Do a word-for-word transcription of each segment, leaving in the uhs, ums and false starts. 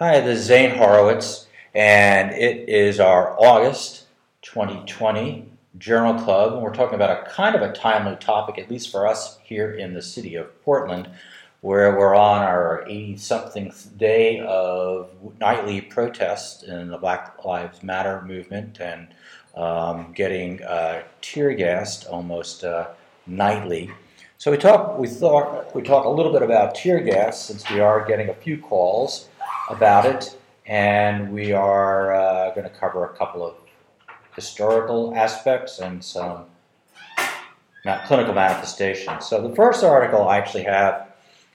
Hi, this is Zane Horowitz, and it is our August twenty twenty Journal Club, and we're talking about a kind of a timely topic, at least for us here in the city of Portland, where we're on our eighty-something day of nightly protests in the Black Lives Matter movement and um, getting uh, tear-gassed almost uh, nightly. So we talk, we thought we talk a little bit about tear gas, since we are getting a few calls about it, and we are uh, going to cover a couple of historical aspects and some not clinical manifestations. So the first article I actually have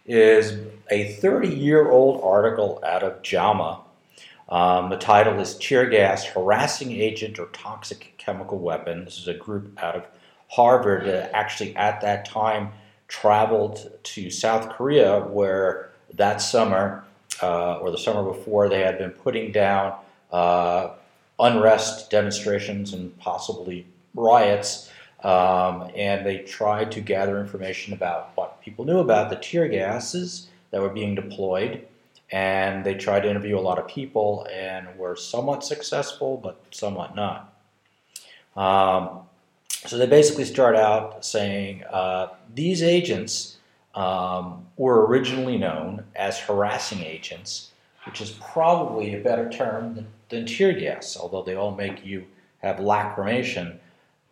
is a thirty-year-old article out of JAMA. Um, the title is Tear Gas, Harassing Agent or Toxic Chemical Weapon. This is a group out of Harvard uh, actually at that time traveled to South Korea, where that summer Uh, or the summer before, they had been putting down uh, unrest demonstrations and possibly riots, um, and they tried to gather information about what people knew about the tear gases that were being deployed, and they tried to interview a lot of people and were somewhat successful, but somewhat not. Um, so they basically start out saying uh, these agents Um, were originally known as harassing agents, which is probably a better term than, than tear gas, although they all make you have lacrimation.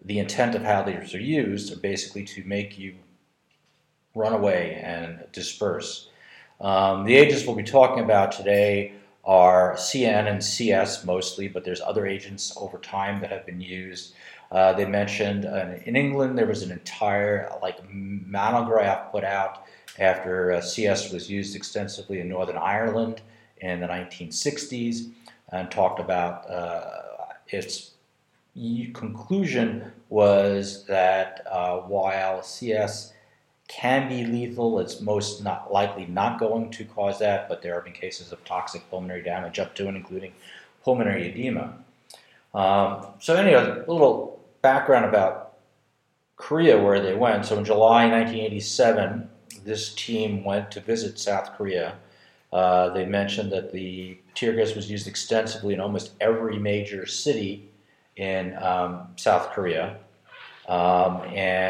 The intent of how these are used are basically to make you run away and disperse. Um, the agents we'll be talking about today are C N and C S mostly, but there's other agents over time that have been used. Uh, they mentioned uh, in England there was an entire like monograph put out after uh, C S was used extensively in Northern Ireland in the nineteen sixties, and talked about uh, its conclusion was that uh, while C S can be lethal, it's most not likely not going to cause that, but there have been cases of toxic pulmonary damage up to and including pulmonary edema. Um, so anyway, a little background about Korea, where they went. So in July nineteen eighty-seven, this team went to visit South Korea. Uh, they mentioned that the tear gas was used extensively in almost every major city in um, South Korea. Um,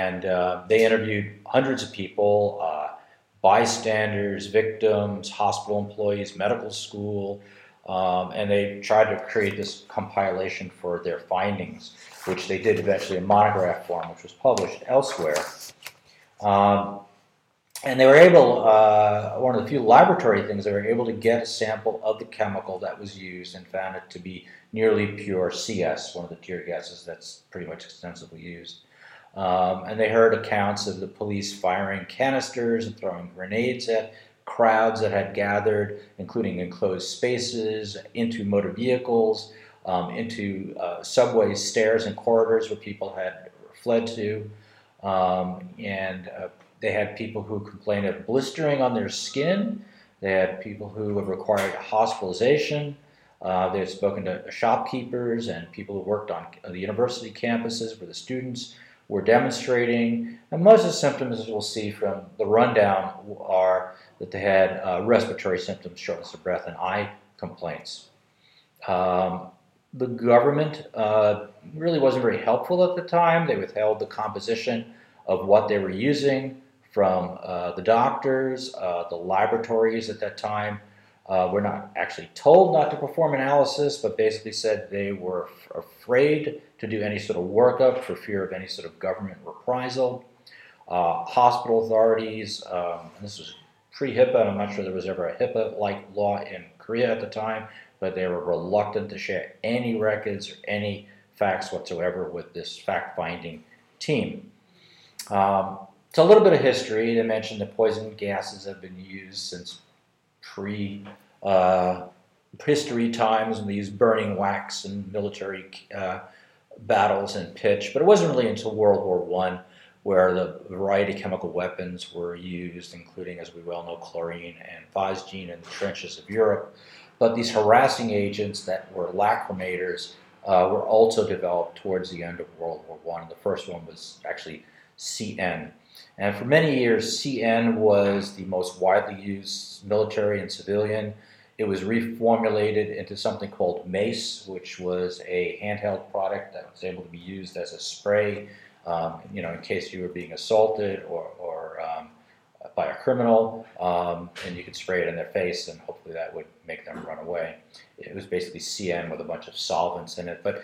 and uh, they interviewed hundreds of people, uh, bystanders, victims, hospital employees, medical school, um, and they tried to create this compilation for their findings, which they did eventually in monograph form, which was published elsewhere. Um, and they were able, uh, one of the few laboratory things, they were able to get a sample of the chemical that was used and found it to be nearly pure C S, one of the tear gases that's pretty much extensively used. Um, and they heard accounts of the police firing canisters and throwing grenades at crowds that had gathered, including enclosed spaces, into motor vehicles, um, into uh, subways, stairs, and corridors where people had fled to. Um, and uh, they had people who complained of blistering on their skin. They had people who have required hospitalization. Uh, they had spoken to shopkeepers and people who worked on the university campuses where the students were demonstrating. And most of the symptoms, as we'll see from the rundown, are that they had uh, respiratory symptoms, shortness of breath, and eye complaints. Um, the government uh, really wasn't very helpful at the time. They withheld the composition of what they were using from uh, the doctors. Uh, the laboratories at that time uh, were not actually told not to perform analysis, but basically said they were f- afraid to do any sort of workup for fear of any sort of government reprisal. Uh, hospital authorities, um, and this was pre-HIPAA, I'm not sure there was ever a HIPAA-like law in Korea at the time, but they were reluctant to share any records or any facts whatsoever with this fact-finding team. Um, so a little bit of history. They mentioned that poison gases have been used since pre, uh, history times, and we used burning wax in military uh, battles and pitch, but it wasn't really until World War One where the variety of chemical weapons were used, including, as we well know, chlorine and phosgene in the trenches of Europe. But these harassing agents that were lacrimators uh, were also developed towards the end of World War One. The first one was actually C N. And for many years, C N was the most widely used military and civilian. It was reformulated into something called Mace, which was a handheld product that was able to be used as a spray, um, you know, in case you were being assaulted or, or um, by a criminal, um, and you could spray it in their face, and hopefully that would make them run away. It was basically C M with a bunch of solvents in it. But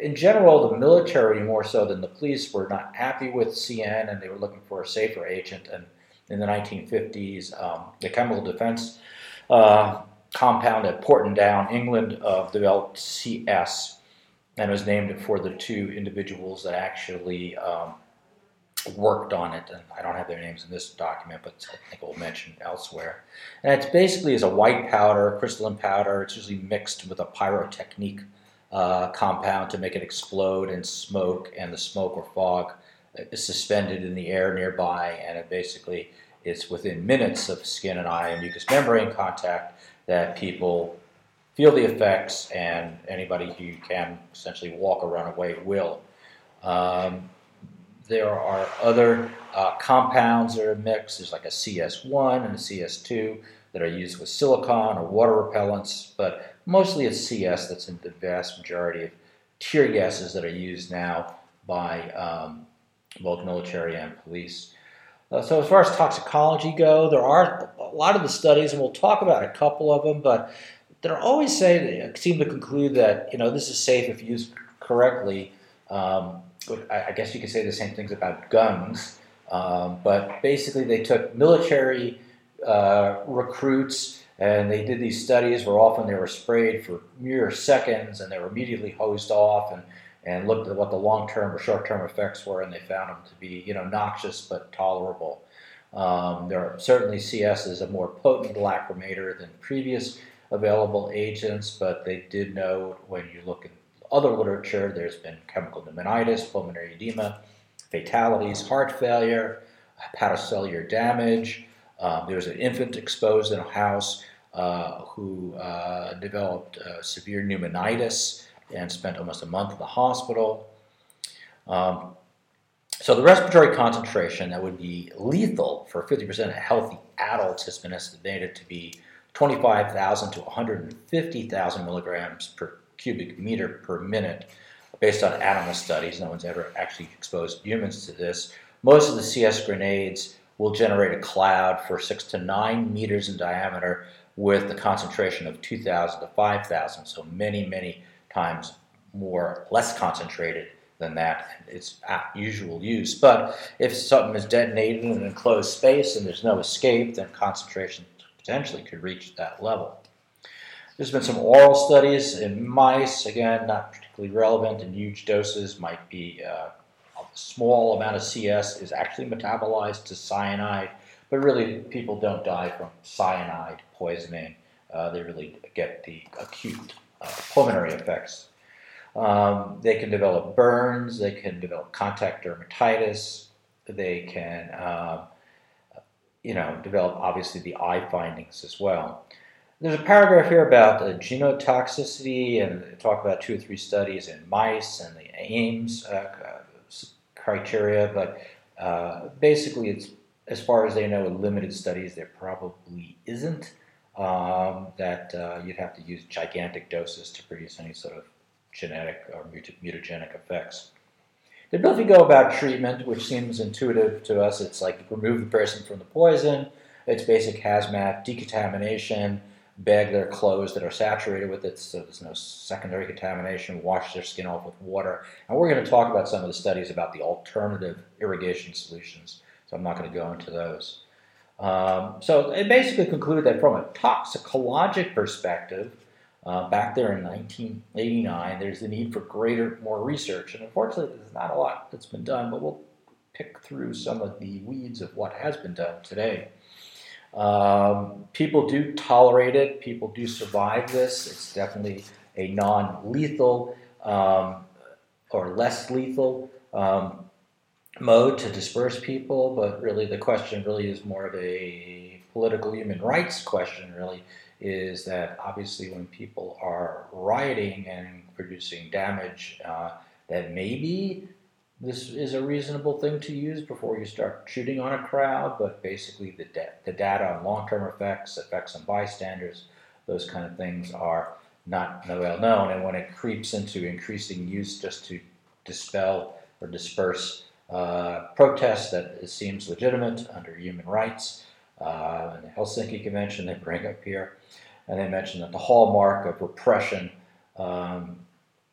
in general, the military, more so than the police, were not happy with C N, and they were looking for a safer agent. And in the nineteen fifties, um, the Chemical Defense uh, compound at Portendown, England, uh, developed C S and was named for the two individuals that actually um, worked on it. And I don't have their names in this document, but I think we'll mention elsewhere. And it's basically is a white powder, crystalline powder. It's usually mixed with a pyrotechnique uh, compound to make it explode and smoke, and the smoke or fog is suspended in the air nearby, and it basically is within minutes of skin and eye and mucous membrane contact that people feel the effects, and anybody who can essentially walk or run away will. Um, there are other uh, compounds that are mixed. There's like a C S one and a C S two that are used with silicone or water repellents, but mostly it's C S that's in the vast majority of tear gases that are used now by um, both military and police. Uh, so as far as toxicology go, there are a lot of the studies, and we'll talk about a couple of them, but they're always saying, seem to conclude that, you know, this is safe if used correctly. Um, I guess you could say the same things about guns, um, but basically they took military uh, recruits, and they did these studies where often they were sprayed for mere seconds, and they were immediately hosed off, and and looked at what the long-term or short-term effects were, and they found them to be, you know, noxious but tolerable. Um, there are, certainly C S is a more potent lacrimator than previous available agents, but they did note when you look in other literature, there's been chemical pneumonitis, pulmonary edema, fatalities, heart failure, hepatocellular damage. Um, there was an infant exposed in a house uh, who uh, developed uh, severe pneumonitis and spent almost a month in the hospital. Um, so the respiratory concentration that would be lethal for fifty percent of healthy adults has been estimated to be twenty-five thousand to one hundred fifty thousand milligrams per cubic meter per minute based on animal studies. No one's ever actually exposed humans to this. Most of the C S grenades will generate a cloud for six to nine meters in diameter with the concentration of two thousand to five thousand, so many, many times more, less concentrated than that. It's at usual use. But if something is detonated in an enclosed space and there's no escape, then concentration potentially could reach that level. There's been some oral studies in mice, again, not particularly relevant, and huge doses might be uh, a small amount of C S is actually metabolized to cyanide, but really people don't die from cyanide poisoning. Uh, they really get the acute Uh, pulmonary effects. Um, they can develop burns, they can develop contact dermatitis, they can, uh, you know, develop obviously the eye findings as well. There's a paragraph here about uh, genotoxicity, and they talk about two or three studies in mice and the Ames uh, criteria, but uh, basically it's, as far as they know, in limited studies there probably isn't. Um, that uh, you'd have to use gigantic doses to produce any sort of genetic or mut- mutagenic effects. The ability to go about treatment, which seems intuitive to us, it's like remove the person from the poison, it's basic hazmat, decontamination, bag their clothes that are saturated with it so there's no secondary contamination, wash their skin off with water. And we're going to talk about some of the studies about the alternative irrigation solutions, so I'm not going to go into those. Um, so it basically concluded that from a toxicologic perspective, uh, back there in nineteen eighty-nine, there's the need for greater, more research. And unfortunately, there's not a lot that's been done, but we'll pick through some of the weeds of what has been done today. Um, people do tolerate it. People do survive this. It's definitely a non-lethal um, or less lethal um mode to disperse people, but really the question really is more of a political human rights question, really, is that obviously when people are rioting and producing damage, uh, that maybe this is a reasonable thing to use before you start shooting on a crowd, but basically the, de- the data on long-term effects, effects on bystanders, those kind of things are not well known. And when it creeps into increasing use just to dispel or disperse uh, protests that it seems legitimate under human rights, uh, in the Helsinki Convention they bring up here, and they mention that the hallmark of repression um,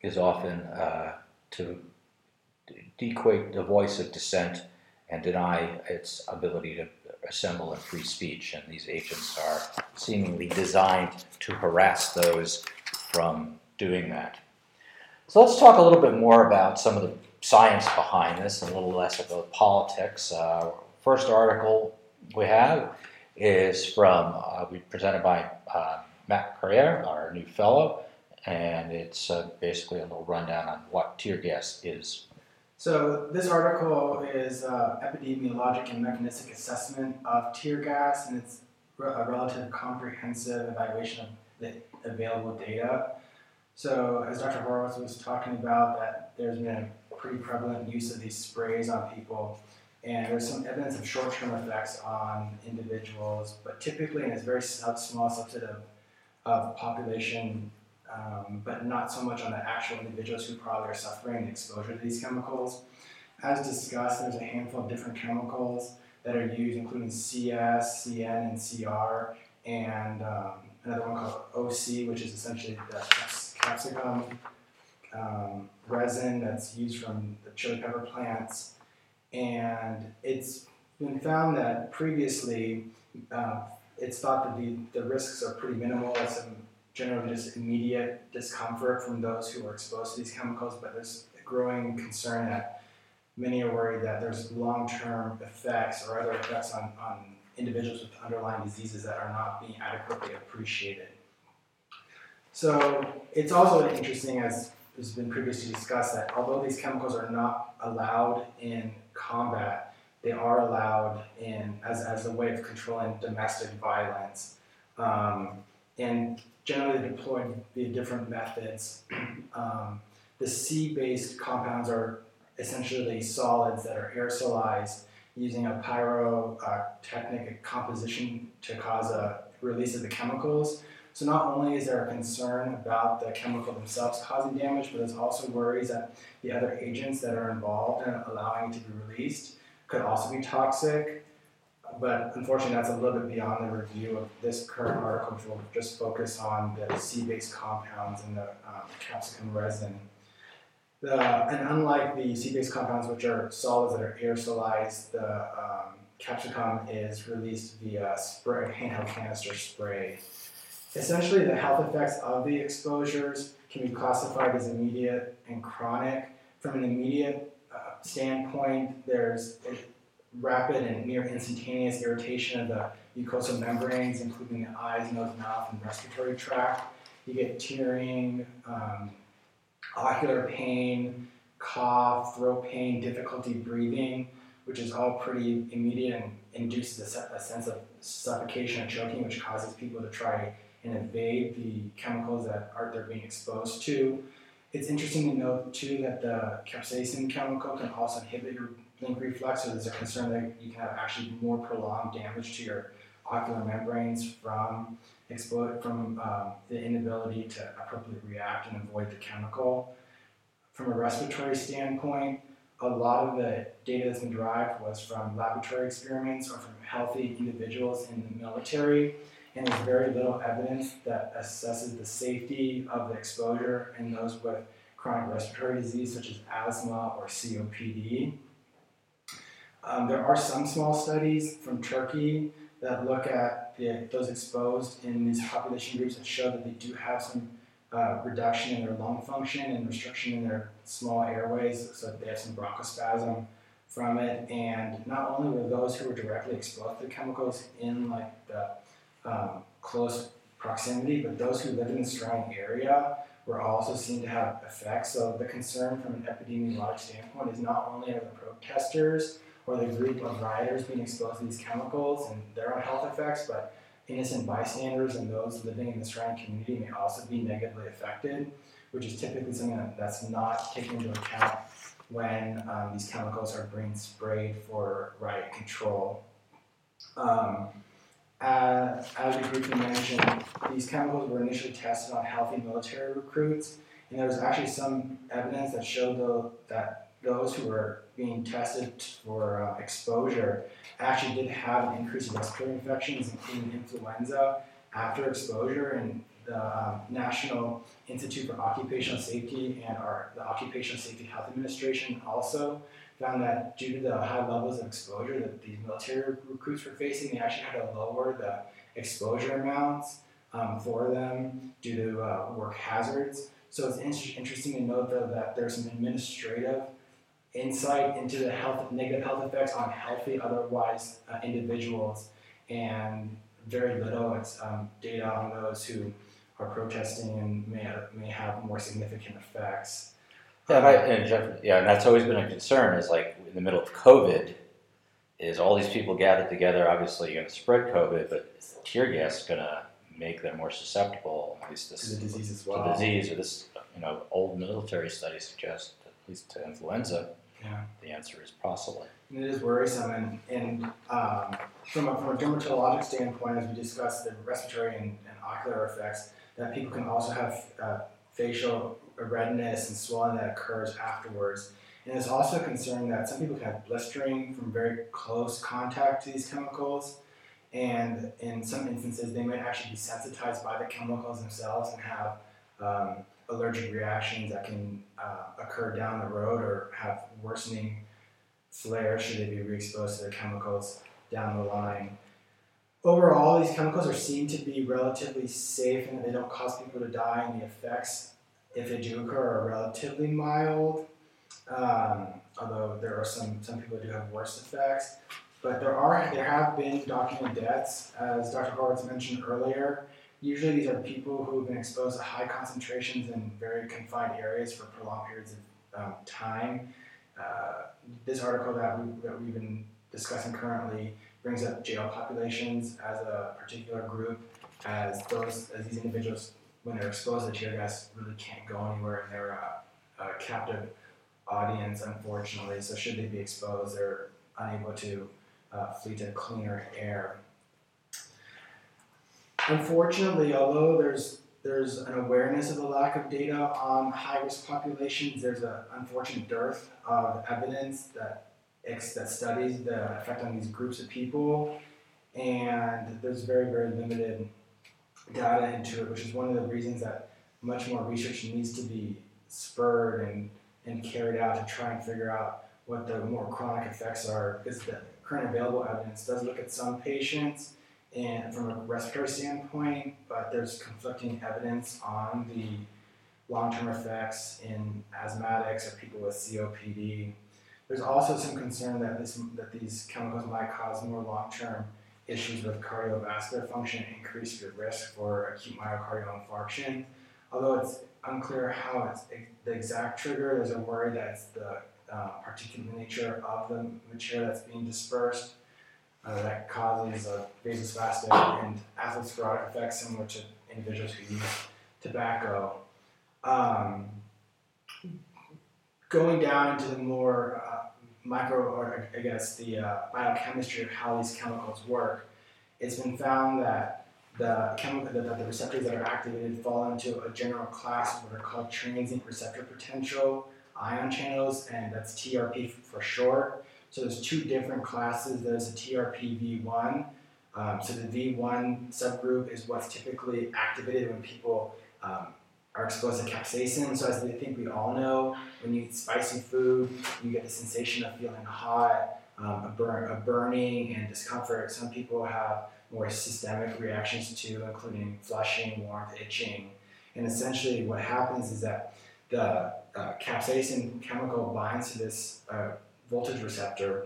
is often uh, to dequake the voice of dissent and deny its ability to assemble in free speech. And these agents are seemingly designed to harass those from doing that. So let's talk a little bit more about some of the science behind this and a little less about politics. Uh, first article we have is from, uh, we presented by uh, Matt Carrier, our new fellow, and it's uh, basically a little rundown on what tear gas is. So this article is uh, Epidemiologic and Mechanistic Assessment of Tear Gas and its re- a relative comprehensive evaluation of the available data. So as Doctor Horowitz was talking about, that there's been a pretty prevalent use of these sprays on people, and there's some evidence of short-term effects on individuals, but typically in a very sub- small subset of, of population, Um, but not so much on the actual individuals who probably are suffering exposure to these chemicals. As discussed, there's a handful of different chemicals that are used, including C S, C N, and C R, and um, another one called O C, which is essentially the capsicum um, resin that's used from the chili pepper plants. And it's been found that previously uh, it's thought that the, the risks are pretty minimal. Some, generally just immediate discomfort from those who are exposed to these chemicals, but there's a growing concern that many are worried that there's long-term effects or other effects on, on individuals with underlying diseases that are not being adequately appreciated. So it's also interesting, as has been previously discussed, that although these chemicals are not allowed in combat, they are allowed in as, as a way of controlling domestic violence. Um, and generally deployed via different methods. Um, the C-based compounds are essentially solids that are aerosolized using a pyrotechnic uh, composition to cause a release of the chemicals. So not only is there a concern about the chemical themselves causing damage, but there's also worries that the other agents that are involved in allowing it to be released could also be toxic. But unfortunately, that's a little bit beyond the review of this current article, which will just focus on the C-based compounds and the um, capsicum resin. The, and unlike the C-based compounds, which are solids that are aerosolized, the um, capsicum is released via spray, handheld canister spray. Essentially, the health effects of the exposures can be classified as immediate and chronic. From an immediate uh, standpoint, there's it, rapid and near instantaneous irritation of the mucosal membranes, including the eyes, nose, mouth, and respiratory tract. You get tearing, um, ocular pain, cough, throat pain, difficulty breathing, which is all pretty immediate and induces a, a sense of suffocation and choking, which causes people to try and evade the chemicals that are, they're being exposed to. It's interesting to note, too, that the capsaicin chemical can also inhibit your blink reflex, so there's a concern that you can have actually more prolonged damage to your ocular membranes from expo- from uh, the inability to appropriately react and avoid the chemical. From a respiratory standpoint, a lot of the data that's been derived was from laboratory experiments or from healthy individuals in the military, and there's very little evidence that assesses the safety of the exposure in those with chronic respiratory disease, such as asthma or C O P D. Um, there are some small studies from Turkey that look at the, those exposed in these population groups that show that they do have some uh, reduction in their lung function and restriction in their small airways, so they have some bronchospasm from it. And not only were those who were directly exposed to the chemicals in like the um, close proximity, but those who lived in the surrounding area were also seen to have effects. So the concern from an epidemiologic standpoint is not only are the protesters or the group of rioters being exposed to these chemicals and their own health effects, but innocent bystanders and those living in the surrounding community may also be negatively affected, which is typically something that, that's not taken into account when um, these chemicals are being sprayed for riot control. Um, Uh, as we briefly mentioned, these chemicals were initially tested on healthy military recruits, and there was actually some evidence that showed though that those who were being tested for uh, exposure actually did have an increase in respiratory infections, including influenza, after exposure. And the uh, National Institute for Occupational Safety and our, the Occupational Safety Health Administration also found that due to the high levels of exposure that these military recruits were facing, they actually had to lower the exposure amounts um, for them due to uh, work hazards. So it's in- interesting to note, though, that there's some administrative insight into the health negative health effects on healthy otherwise uh, individuals, and very little it's, um, data on those who are protesting and may have, may have more significant effects. Yeah, I, and Jeff, yeah, and that's always been a concern, is like in the middle of COVID, is all these people gathered together, obviously you're going to spread COVID, but tear gas is going to make them more susceptible, at least this, to the disease as well. To disease, or this, you know, old military studies suggest, at least to influenza, yeah. The answer is possibly. And it is worrisome, and, and um, from, a, from a dermatologic standpoint, as we discussed the respiratory and, and ocular effects, that people can also have uh, facial redness and swelling that occurs afterwards. And there's also a concern that some people can have blistering from very close contact to these chemicals, and in some instances they might actually be sensitized by the chemicals themselves and have um, allergic reactions that can uh, occur down the road, or have worsening flares should they be re-exposed to the chemicals down the line. Overall, these chemicals are seen to be relatively safe and they don't cause people to die, and the effects, if they do occur, are relatively mild, um, although there are some, some people do have worse effects. But there are there have been documented deaths, as Doctor Horowitz mentioned earlier. Usually these are people who have been exposed to high concentrations in very confined areas for prolonged periods of um, time. Uh, this article that, we, that we've been discussing currently brings up jail populations as a particular group, as those as these individuals, when they're exposed to tear gas, really can't go anywhere, and they're a, a captive audience, unfortunately. So should they be exposed, they're unable to uh, flee to cleaner air. Unfortunately, although there's there's an awareness of the lack of data on high-risk populations, there's an unfortunate dearth of evidence that ex- that studies the effect on these groups of people, and there's very, very limited data into it, which is one of the reasons that much more research needs to be spurred and, and carried out to try and figure out what the more chronic effects are, because the current available evidence does look at some patients and from a respiratory standpoint, but there's conflicting evidence on the long-term effects in asthmatics or people with C O P D. There's also some concern that this that these chemicals might cause more long-term issues with cardiovascular function, increase your risk for acute myocardial infarction. Although it's unclear how it's it, the exact trigger, there's a worry that it's the uh, particulate nature of the material that's being dispersed uh, that causes uh, vasospastic and atherosclerotic effects similar to individuals who use tobacco. Um, going down into the more uh, micro, or I guess the uh, biochemistry of how these chemicals work, it's been found that the chemical that the receptors that are activated fall into a general class of what are called transient receptor potential ion channels, and that's T R P for short. So there's two different classes. There's a T R P V one. Um, so the V one subgroup is what's typically activated when people um, are exposed to capsaicin. So as I think we all know, when you eat spicy food, you get the sensation of feeling hot, um, a, burn, a burning and discomfort. Some people have more systemic reactions too, including flushing, warmth, itching. And essentially what happens is that the uh, capsaicin chemical binds to this uh, voltage receptor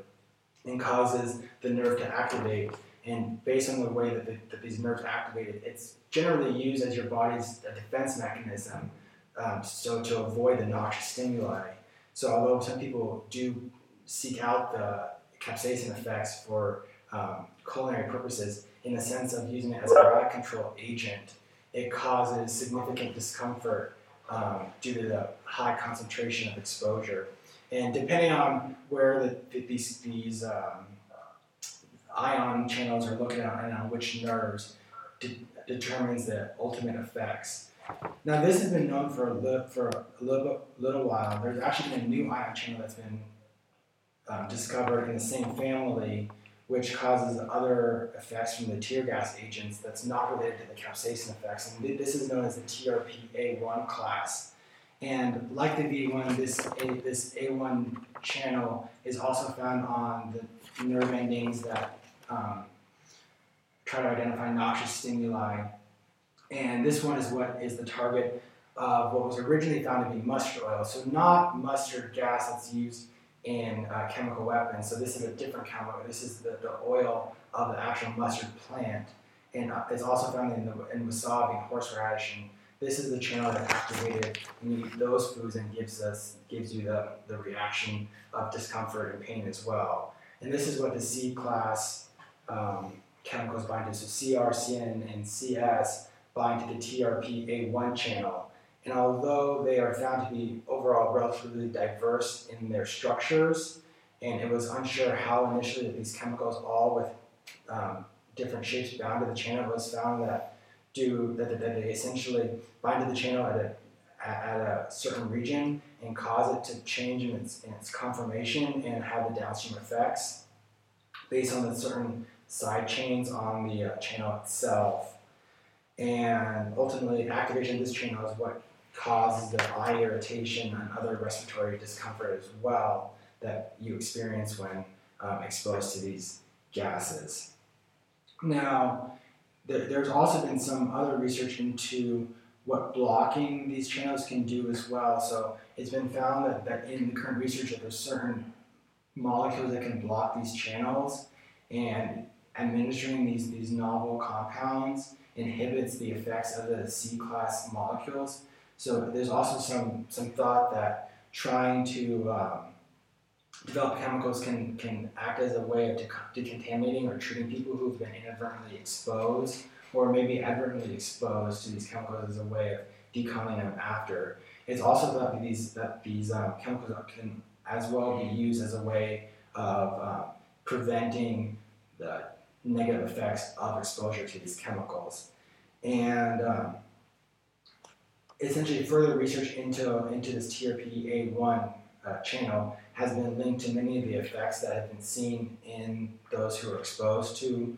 and causes the nerve to activate. And based on the way that, the, that these nerves activated, it's generally used as your body's defense mechanism, um, so to avoid the noxious stimuli. So although some people do seek out the capsaicin effects for um, culinary purposes, in the sense of using it as a rot control agent, it causes significant discomfort um, due to the high concentration of exposure. And depending on where the, these, these um, ion channels are looking at and on which nerves de determines the ultimate effects. Now this has been known for a, li for a little, little while. There's actually been a new ion channel that's been um, discovered in the same family, which causes other effects from the tear gas agents that's not related to the capsaicin effects. And this is known as the T R P A one class. And like the V one, this A, this A one channel is also found on the nerve endings that um, try to identify noxious stimuli. And this one is what is the target of what was originally found to be mustard oil. So not mustard gas that's used in uh, chemical weapons. So this is a different chemical. This is the, the oil of the actual mustard plant. And uh, it's also found in, the, in wasabi and horseradish. And this is the channel that activated when you eat those foods and gives us gives you the, the reaction of discomfort and pain as well. And this is what the C-class um, chemicals bind to. So C R, C N, and C S bind to the T R P A one channel. And although they are found to be overall relatively diverse in their structures, and it was unsure how initially that these chemicals, all with um, different shapes bound to the channel, it was found that do that, that they essentially bind to the channel at a at a certain region and cause it to change in its in its conformation and have the downstream effects based on the certain side chains on the uh, channel itself. And ultimately, activation of this channel is what causes the eye irritation and other respiratory discomfort as well that you experience when um, exposed to these gases. Now, th there's also been some other research into what blocking these channels can do as well. So it's been found that, that in the current research that there's certain molecules that can block these channels, and administering these, these novel compounds inhibits the effects of the C-class molecules. So there's also some, some thought that trying to um, develop chemicals can, can act as a way of decontaminating or treating people who've been inadvertently exposed or maybe advertently exposed to these chemicals as a way of deconning them after. It's also thought that these, that these um, chemicals can as well be used as a way of um, preventing the negative effects of exposure to these chemicals. And um, essentially further research into, into this T R P A one uh, channel has been linked to many of the effects that have been seen in those who are exposed to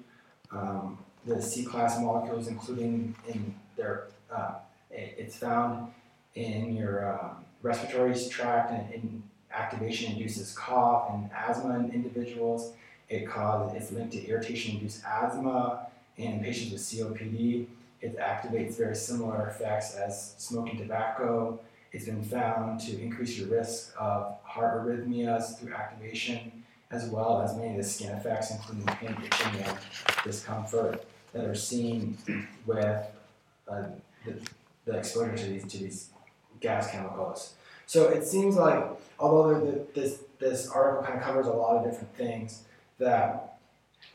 um, the C-class molecules, including in their, uh, it's found in your um, respiratory tract, and, and activation induces cough and asthma in individuals. It causes, it's linked to irritation-induced asthma, and in patients with C O P D, it activates very similar effects as smoking tobacco. It's been found to increase your risk of heart arrhythmias through activation, as well as many of the skin effects, including pain, itching, and discomfort that are seen with uh, the, the exposure to these, to these gas chemicals. So it seems like, although the, this, this article kind of covers a lot of different things, that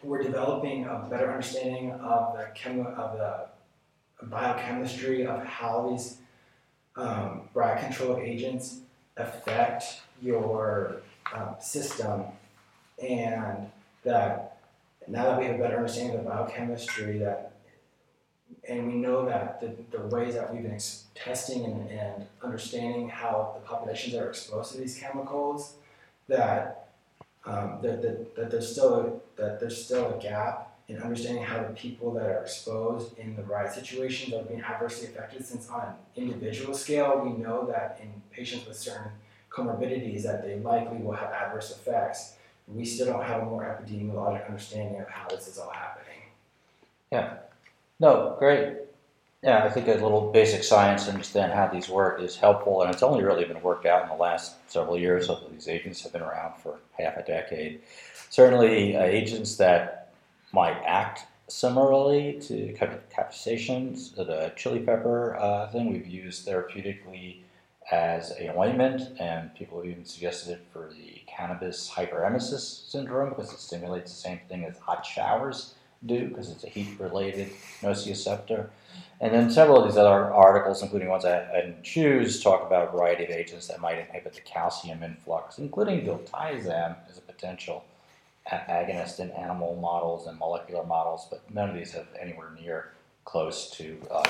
we're developing a better understanding of the, chemi of the biochemistry of how these um, riot control agents affect your um, system, and that now that we have a better understanding of the biochemistry, that, and we know that the, the ways that we've been testing and, and understanding how the populations that are exposed to these chemicals, that Um, that, that, that, there's still a, that there's still a gap in understanding how the people that are exposed in the riot situations are being adversely affected, since on an individual scale, we know that in patients with certain comorbidities that they likely will have adverse effects. We still don't have a more epidemiologic understanding of how this is all happening. Yeah. No, great. Yeah, I think a little basic science to understand how these work is helpful, and it's only really been worked out in the last several years. So these agents have been around for half a decade. Certainly, uh, agents that might act similarly to capsaicin, the chili pepper uh, thing, we've used therapeutically as an ointment, and people have even suggested it for the cannabis hyperemesis syndrome because it stimulates the same thing as hot showers do, because it's a heat-related nociceptor. And then several of these other articles, including ones I, I didn't choose, talk about a variety of agents that might inhibit the calcium influx, including diltiazem as a potential agonist in animal models and molecular models, but none of these have anywhere near close to uh,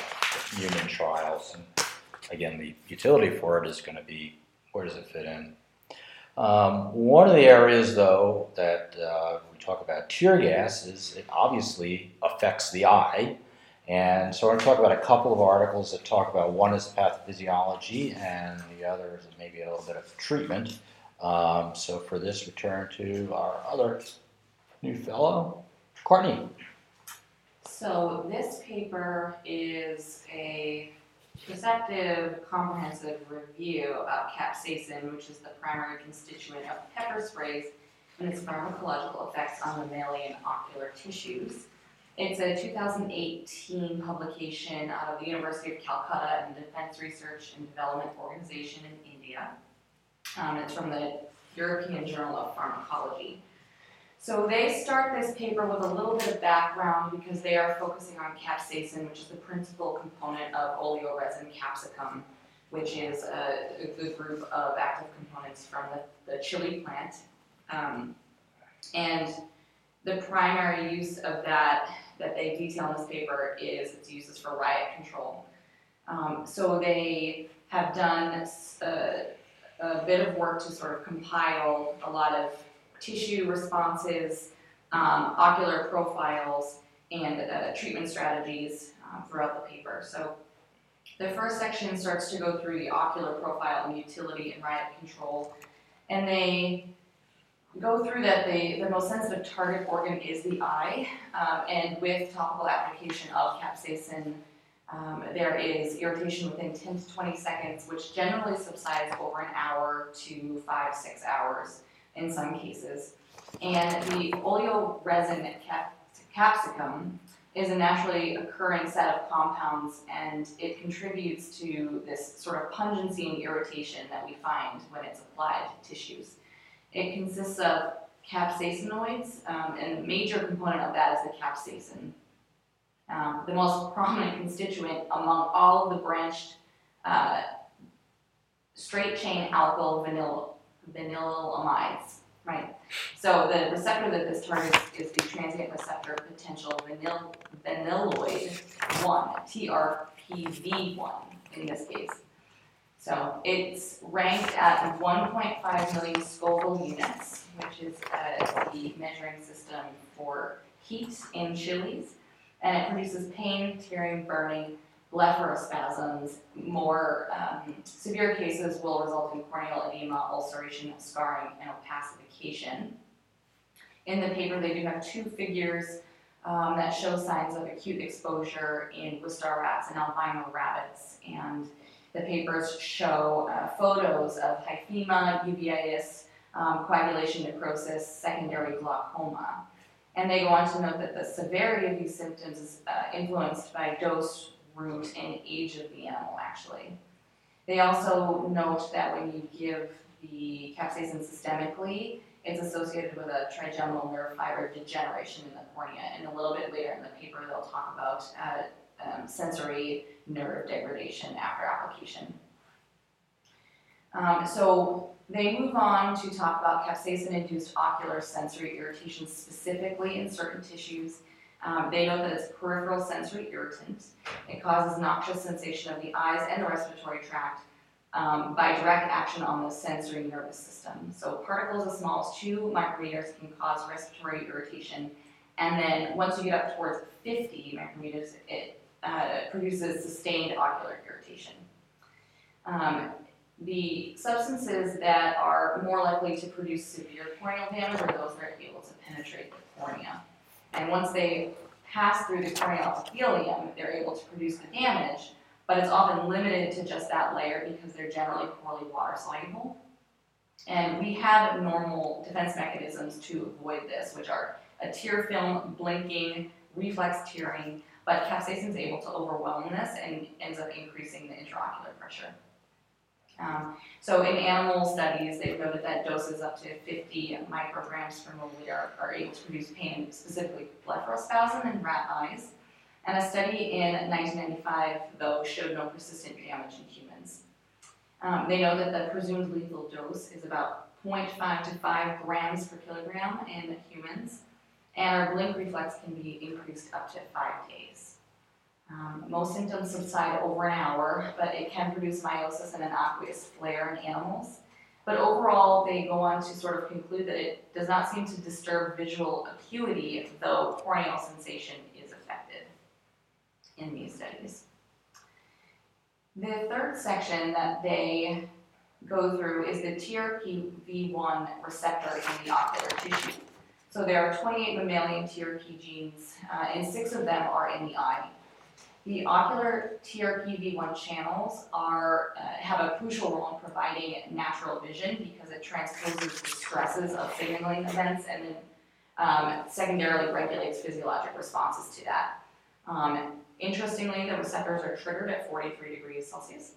human trials. And again, the utility for it is going to be, where does it fit in? Um, one of the areas, though, that uh, we talk about tear gas is it obviously affects the eye. And so I'm going to talk about a couple of articles that talk about, one is the pathophysiology and the other is maybe a little bit of treatment. Um, so for this, we turn to our other new fellow, Courtney. So this paper is a prospective comprehensive review of capsaicin, which is the primary constituent of pepper sprays, and its pharmacological effects on mammalian ocular tissues. It's a two thousand eighteen publication out of the University of Calcutta and Defense Research and Development Organization in India. Um, it's from the European Journal of Pharmacology. So they start this paper with a little bit of background because they are focusing on capsaicin, which is the principal component of oleoresin capsicum, which is a, a group of active components from the, the chili plant. Um, and the primary use of that that they detail in this paper is its uses for riot control. Um, so they have done a, a bit of work to sort of compile a lot of tissue responses, um, ocular profiles, and uh, treatment strategies uh, throughout the paper. So the first section starts to go through the ocular profile and utility in riot control, and they go through that the, the most sensitive target organ is the eye, um, and with topical application of capsaicin, um, there is irritation within ten to twenty seconds, which generally subsides over an hour to five, six hours in some cases. And the oleoresin cap- capsicum is a naturally occurring set of compounds, and it contributes to this sort of pungency and irritation that we find when it's applied to tissues. It consists of capsaicinoids, um, and the major component of that is the capsaicin. Um, the most prominent constituent among all of the branched uh, straight-chain alkyl vanilla Vanillamides, right? So the receptor that this targets is the transient receptor potential vanil- vanilloid one, T R P V one in this case. So it's ranked at one point five million Scoville units, which is uh, the measuring system for heat in chilies, and it produces pain, tearing, burning, blepharospasms. More um, severe cases will result in corneal edema, ulceration, scarring, and opacification. In the paper, they do have two figures um, that show signs of acute exposure in Wistar rats and albino rabbits. And the papers show uh, photos of hyphema, uveitis, um, coagulation necrosis, secondary glaucoma. And they go on to note that the severity of these symptoms is uh, influenced by dose, root, and age of the animal, actually. They also note that when you give the capsaicin systemically, it's associated with a trigeminal nerve fiber degeneration in the cornea, and a little bit later in the paper they'll talk about uh, um, sensory nerve degradation after application. Um, so they move on to talk about capsaicin-induced ocular sensory irritation specifically in certain tissues. Um, they know that it's peripheral sensory irritant. It causes noxious sensation of the eyes and the respiratory tract um, by direct action on the sensory nervous system. So particles as small as two micrometers can cause respiratory irritation. And then once you get up towards fifty micrometers, it uh, produces sustained ocular irritation. Um, the substances that are more likely to produce severe corneal damage are those that are able to penetrate the cornea. And once they pass through the corneal epithelium, they're able to produce the damage, but it's often limited to just that layer because they're generally poorly water-soluble. And we have normal defense mechanisms to avoid this, which are a tear film, blinking, reflex tearing, but capsaicin is able to overwhelm this and ends up increasing the intraocular pressure. Um, so in animal studies, they've noted that doses up to fifty micrograms per milliliter are able to produce pain, specifically blepharospasm in rat eyes. And a study in nineteen ninety-five, though, showed no persistent damage in humans. Um, they know that the presumed lethal dose is about zero point five to five grams per kilogram in humans, and our blink reflex can be increased up to five days. Um, most symptoms subside over an hour, but it can produce meiosis and an aqueous flare in animals. But overall, they go on to sort of conclude that it does not seem to disturb visual acuity, though corneal sensation is affected in these studies. The third section that they go through is the T R P V one receptor in the ocular tissue. So there are twenty-eight mammalian T R P genes, uh, and six of them are in the eye. The ocular T R P V one channels are, uh, have a crucial role in providing natural vision because it transposes the stresses of signaling events and then um, secondarily regulates physiologic responses to that. Um, interestingly, the receptors are triggered at forty-three degrees Celsius.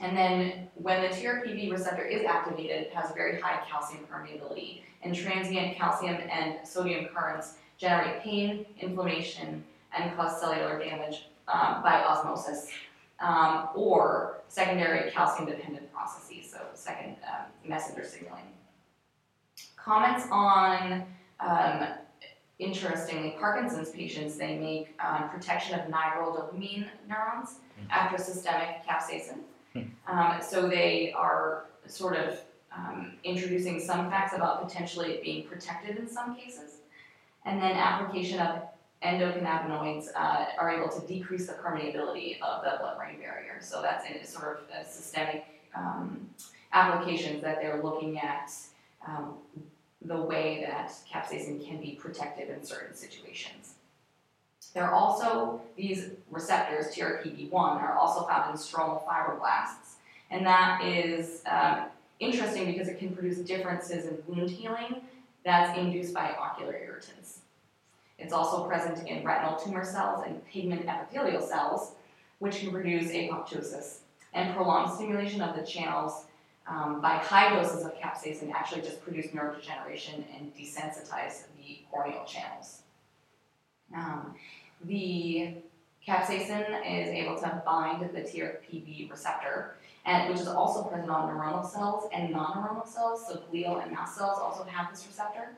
And then when the T R P V receptor is activated, it has very high calcium permeability, and transient calcium and sodium currents generate pain, inflammation, and cause cellular damage Um, by osmosis, um, or secondary calcium-dependent processes, so second um, messenger signaling. Comments on, um, interestingly, Parkinson's patients, they make um, protection of nigral dopamine neurons after systemic capsaicin. Um, so they are sort of um, introducing some facts about potentially it being protected in some cases, and then application of endocannabinoids uh, are able to decrease the permeability of the blood-brain barrier. So that's in sort of a systemic um, applications that they're looking at um, the way that capsaicin can be protective in certain situations. There are also these receptors, T R P V one, are also found in stromal fibroblasts. And that is um, interesting because it can produce differences in wound healing that's induced by ocular irritants. It's also present in retinal tumor cells and pigment epithelial cells, which can produce apoptosis. And prolonged stimulation of the channels um, by high doses of capsaicin actually just produce neurodegeneration and desensitize the corneal channels. Um, the capsaicin is able to bind the T R P V receptor, and, which is also present on neuronal cells and non-neuronal cells, so glial and mouse cells also have this receptor.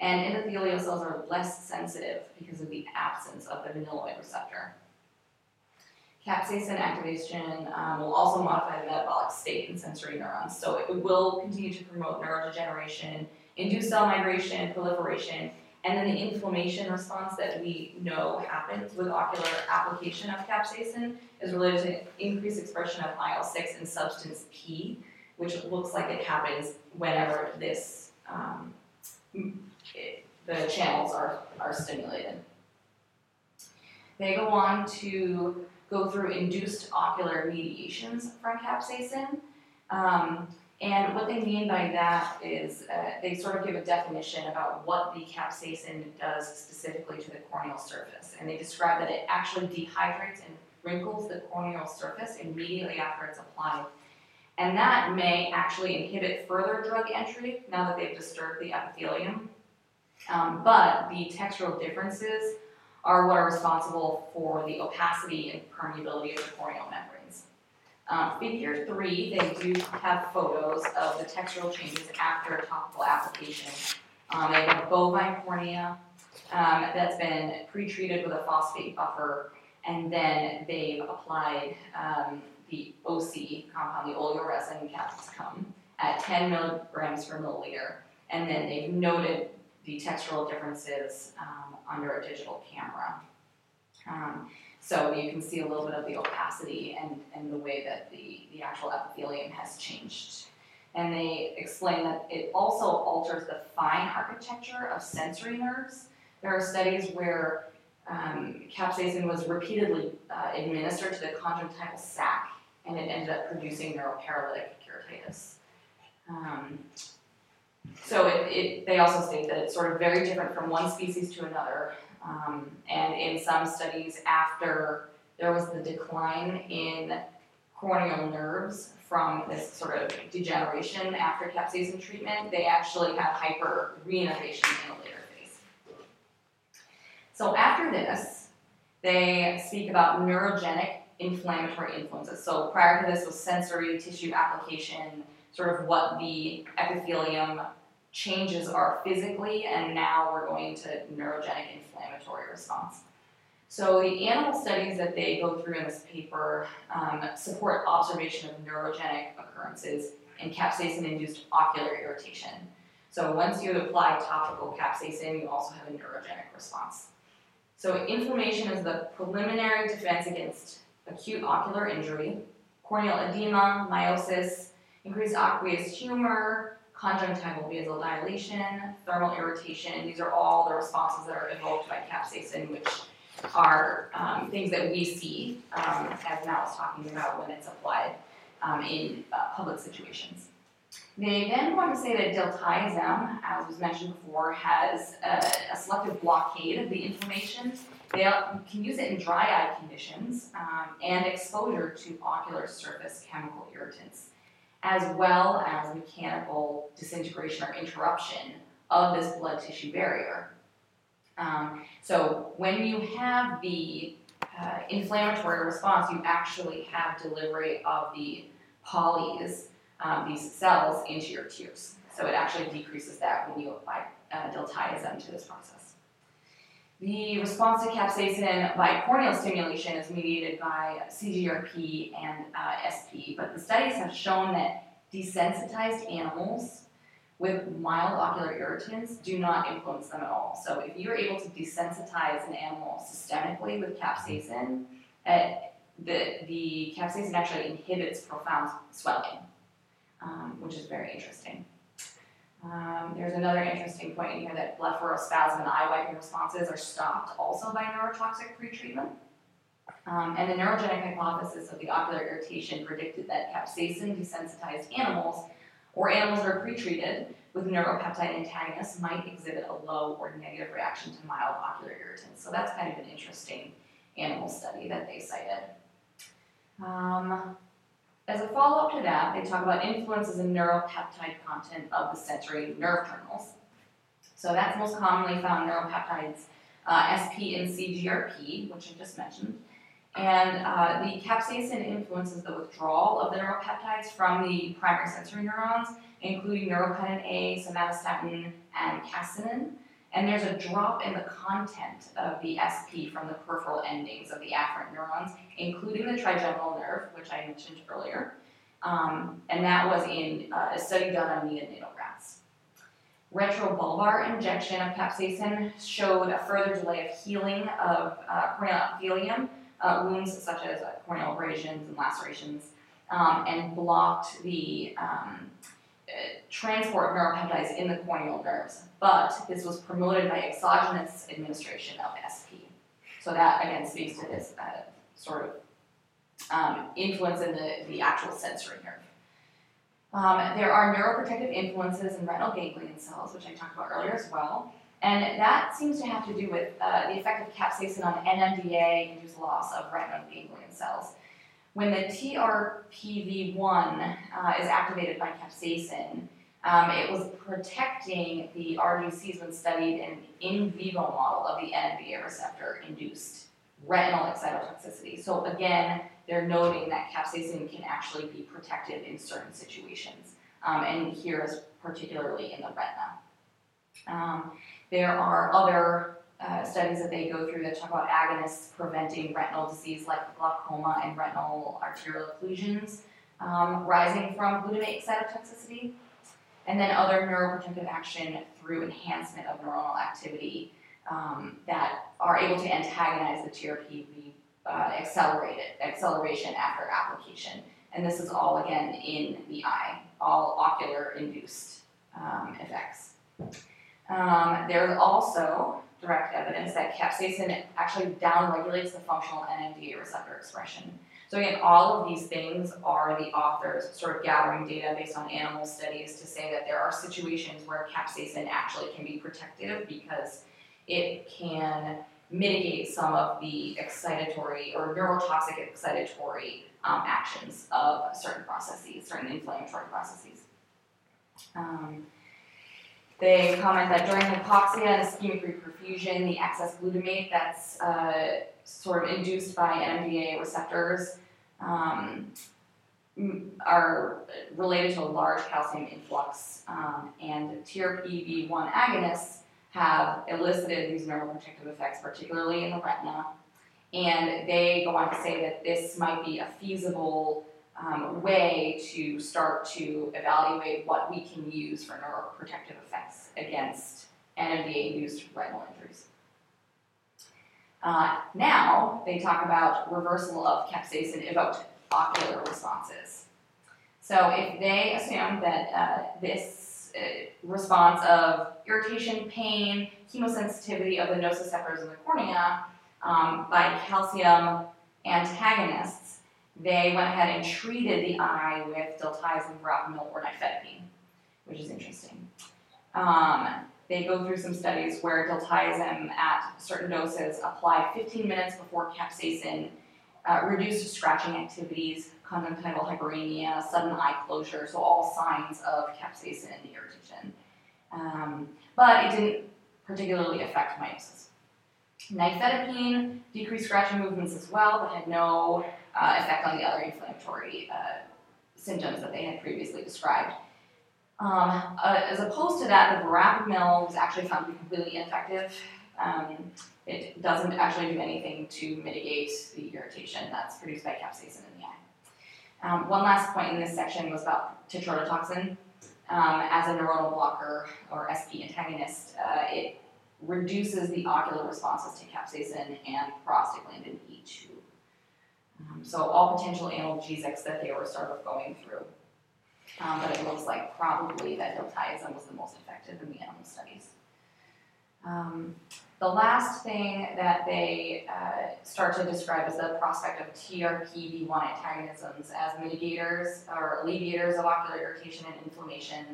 And endothelial cells are less sensitive because of the absence of the vanilloid receptor. Capsaicin activation um, will also modify the metabolic state in sensory neurons, so it will continue to promote neurodegeneration, induce cell migration, proliferation, and then the inflammation response that we know happens with ocular application of capsaicin is related to increased expression of I L six and substance P, which looks like it happens whenever this um, It, the channels are, are stimulated. They go on to go through induced ocular mediations from capsaicin. Um, and what they mean by that is uh, they sort of give a definition about what the capsaicin does specifically to the corneal surface. And they describe that it actually dehydrates and wrinkles the corneal surface immediately after it's applied. And that may actually inhibit further drug entry now that they've disturbed the epithelium. Um, but the textural differences are what are responsible for the opacity and permeability of the corneal membranes. Um, figure three, they do have photos of the textural changes after topical application. Um, they have a bovine cornea um, that's been pre-treated with a phosphate buffer, and then they've applied um, the O C compound, the oleoresin capsicum, at ten milligrams per milliliter, and then they've noted the textural differences um, under a digital camera. Um, so you can see a little bit of the opacity and, and the way that the, the actual epithelium has changed. And they explain that it also alters the fine architecture of sensory nerves. There are studies where um, capsaicin was repeatedly uh, administered to the conjunctival sac, and it ended up producing neuroparalytic keratitis. Um, so it, it, they also state that it's sort of very different from one species to another, um, and in some studies after there was the decline in corneal nerves from this sort of degeneration after capsaicin treatment, they actually had hyper-reinnervation in a later phase. So after this, they speak about neurogenic inflammatory influences. So prior to this was sensory tissue application, sort of what the epithelium changes are physically, and now we're going to neurogenic inflammatory response. So the animal studies that they go through in this paper um, support observation of neurogenic occurrences in capsaicin-induced ocular irritation. So once you apply topical capsaicin, you also have a neurogenic response. So inflammation is the preliminary defense against acute ocular injury, corneal edema, meiosis, increased aqueous humor, conjunctival vasodilation, thermal irritation. These are all the responses that are evoked by capsaicin, which are um, things that we see, um, as Matt was talking about, when it's applied um, in uh, public situations. They then want to say that diltiazem, as was mentioned before, has a, a selective blockade of the inflammation. They can use it in dry eye conditions um, and exposure to ocular surface chemical irritants, as well as mechanical disintegration or interruption of this blood tissue barrier. Um, so when you have the uh, inflammatory response, you actually have delivery of the polys, um, these cells, into your tears. So it actually decreases that when you apply uh, diltiazem to this process. The response to capsaicin by corneal stimulation is mediated by C G R P and uh, S P, but the studies have shown that desensitized animals with mild ocular irritants do not influence them at all. So if you're able to desensitize an animal systemically with capsaicin, uh, the, the capsaicin actually inhibits profound swelling, um, which is very interesting. Um, there's another interesting point in here that blepharospasm and eye wiping responses are stopped also by neurotoxic pretreatment. Um, and the neurogenic hypothesis of the ocular irritation predicted that capsaicin desensitized animals, or animals that are pretreated with neuropeptide antagonists, might exhibit a low or negative reaction to mild ocular irritants. So that's kind of an interesting animal study that they cited. Um, As a follow-up to that, they talk about influences in neuropeptide content of the sensory nerve terminals. So that's most commonly found neuropeptides uh, S P and C G R P, which I just mentioned. And uh, the capsaicin influences the withdrawal of the neuropeptides from the primary sensory neurons, including neuropeptide A, somatostatin, and casinin. And there's a drop in the content of the S P from the peripheral endings of the afferent neurons, including the trigeminal nerve, which I mentioned earlier. Um, and that was in uh, a study done on neonatal rats. Retrobulbar injection of capsaicin showed a further delay of healing of uh, corneal epithelium uh, wounds, such as uh, corneal abrasions and lacerations, um, and blocked the um, transport of neuropeptides in the corneal nerves, but this was promoted by exogenous administration of S P. So that, again, speaks to this uh, sort of um, influence in the, the actual sensory nerve. Um, there are neuroprotective influences in retinal ganglion cells, which I talked about earlier as well, and that seems to have to do with uh, the effect of capsaicin on N M D A-induced loss of retinal ganglion cells. When the T R P V one uh, is activated by capsaicin, um, it was protecting the R G Cs when studied in an in vivo model of the N M D A receptor-induced retinal excitotoxicity. So again, they're noting that capsaicin can actually be protective in certain situations, um, and here is particularly in the retina. Um, there are other Uh, studies that they go through that talk about agonists preventing retinal disease like glaucoma and retinal arterial occlusions um, rising from glutamate excitotoxicity, and then other neuroprotective action through enhancement of neuronal activity um, that are able to antagonize the T R P V uh, accelerated, acceleration after application. And this is all, again, in the eye, all ocular-induced um, effects. Um, there's also direct evidence that capsaicin actually downregulates the functional N M D A receptor expression. So again, all of these things are the authors sort of gathering data based on animal studies to say that there are situations where capsaicin actually can be protective because it can mitigate some of the excitatory or neurotoxic excitatory um, actions of certain processes, certain inflammatory processes. Um, They comment that during hypoxia and ischemic reperfusion, the excess glutamate that's uh, sort of induced by N M D A receptors um, are related to a large calcium influx, um, and T R P V one agonists have elicited these neuroprotective effects, particularly in the retina, and they go on to say that this might be a feasible um, way to start to evaluate what we can use for neuroprotective effects against N M D A-induced retinal injuries. Uh, now, they talk about reversal of capsaicin-evoked ocular responses. So if they assume that uh, this uh, response of irritation, pain, chemosensitivity of the nociceptors in the cornea um, by calcium antagonists, they went ahead and treated the eye with diltiazem, verapamil, or nifedipine, which is interesting. Um, They go through some studies where diltiazem at certain doses applied fifteen minutes before capsaicin uh, reduced scratching activities, conjunctival hyperemia, sudden eye closure, so all signs of capsaicin irritation. Um, but it didn't particularly affect meiosis. Nifedipine decreased scratching movements as well, but had no uh, effect on the other inflammatory uh, symptoms that they had previously described. Um, uh, as opposed to that, the verapamil was actually found to be completely ineffective. Um, it doesn't actually do anything to mitigate the irritation that's produced by capsaicin in the eye. Um, one last point in this section was about tetrodotoxin. Um, as a neuronal blocker or S P antagonist, uh, it reduces the ocular responses to capsaicin and prostaglandin E two. Um, so all potential analgesics that they were sort of going through. Um, but it looks like probably that diltiazem was the most effective in the animal studies. Um, the last thing that they uh, start to describe is the prospect of T R P V one antagonisms as mitigators or alleviators of ocular irritation and inflammation.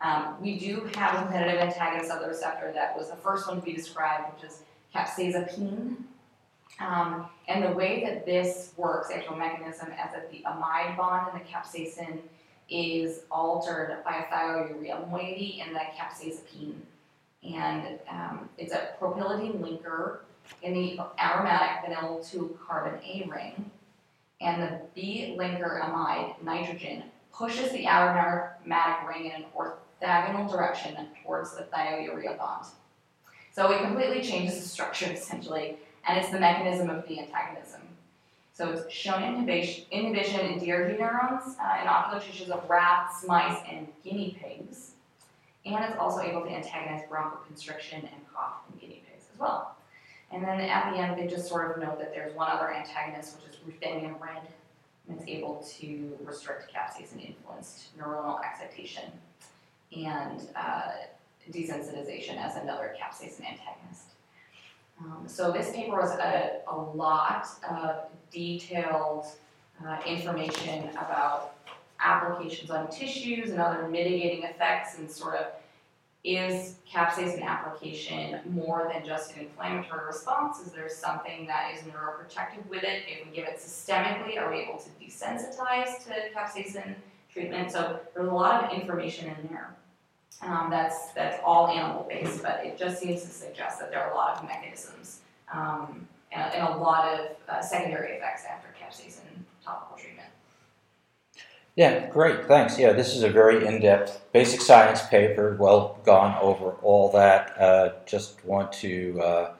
Um, we do have a competitive antagonist of the receptor that was the first one to be described, which is capsaicin. Um, and the way that this works, actual mechanism, is that the amide bond and the capsaicin is altered by a thiourea moiety and the capsaicin. And um, it's a propyladine linker in the aromatic vinyl two-carbon A ring. And the B linker amide, nitrogen, pushes the aromatic ring in an orthogonal direction towards the thiourea bond. So it completely changes the structure, essentially, and it's the mechanism of the antagonism. So it's shown inhibition, inhibition in D R G neurons, uh, in ocular tissues of rats, mice, and guinea pigs. And it's also able to antagonize bronchoconstriction and cough in guinea pigs as well. And then at the end, they just sort of note that there's one other antagonist, which is ruthenium red, and it's able to restrict capsaicin-influenced neuronal excitation and uh, desensitization as another capsaicin antagonist. Um, so this paper was a, a lot of detailed uh, information about applications on tissues and other mitigating effects, and sort of is capsaicin application more than just an inflammatory response? Is there something that is neuroprotective with it? If we give it systemically, are we able to desensitize to capsaicin treatment? So there's a lot of information in there. Um, that's that's all animal-based, but it just seems to suggest that there are a lot of mechanisms um, and, and a lot of uh, secondary effects after capsaicin topical treatment. Yeah, great, thanks. Yeah, this is a very in-depth basic science paper, well gone over all that. Uh, just want to uh,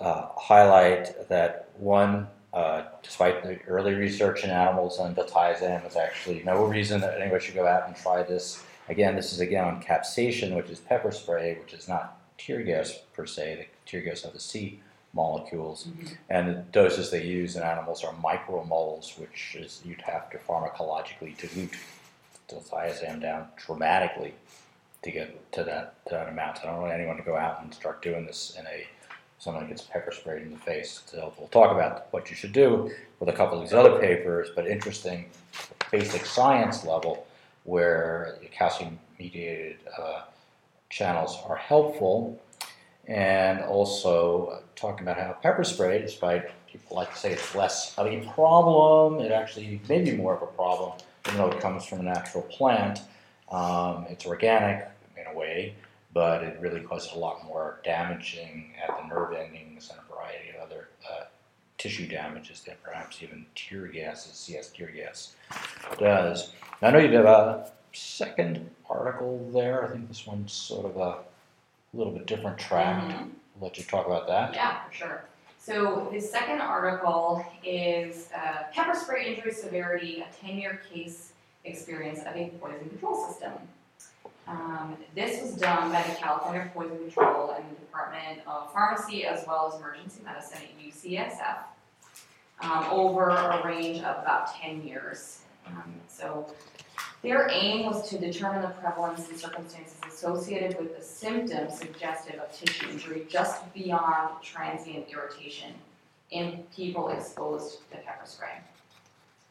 uh, highlight that one, uh, despite the early research in animals on diltiazem, there's actually no reason that anyone should go out and try this. Again, this is again on capsaicin, which is pepper spray, which is not tear gas per se. The tear gas have the C molecules, mm-hmm. and the doses they use in animals are micromoles, which is you'd have to pharmacologically dilute diltiazem down dramatically to get to that, to that amount. So I don't want anyone to go out and start doing this in a someone gets pepper sprayed in the face. So we'll talk about what you should do with a couple of these other papers, but interesting basic science level, where calcium-mediated uh, channels are helpful, and also talking about how pepper spray, despite people like to say it's less of a problem, it actually may be more of a problem, even though it comes from a natural plant. Um, it's organic in a way, but it really causes a lot more damaging at the nerve endings and a variety of other uh, tissue damages that perhaps even tear gas, C S tear gas, does. Now, I know you have a second article there. I think this one's sort of a little bit different tract. Mm-hmm. I'll let you talk about that. Yeah, for sure. So his second article is uh, pepper spray injury severity, a ten-year case experience of a poison control system. Um, this was done by the California Poison Control and the Department of Pharmacy as well as Emergency Medicine at U C S F um, over a range of about ten years. Um, so their aim was to determine the prevalence and circumstances associated with the symptoms suggestive of tissue injury just beyond transient irritation in people exposed to pepper spray.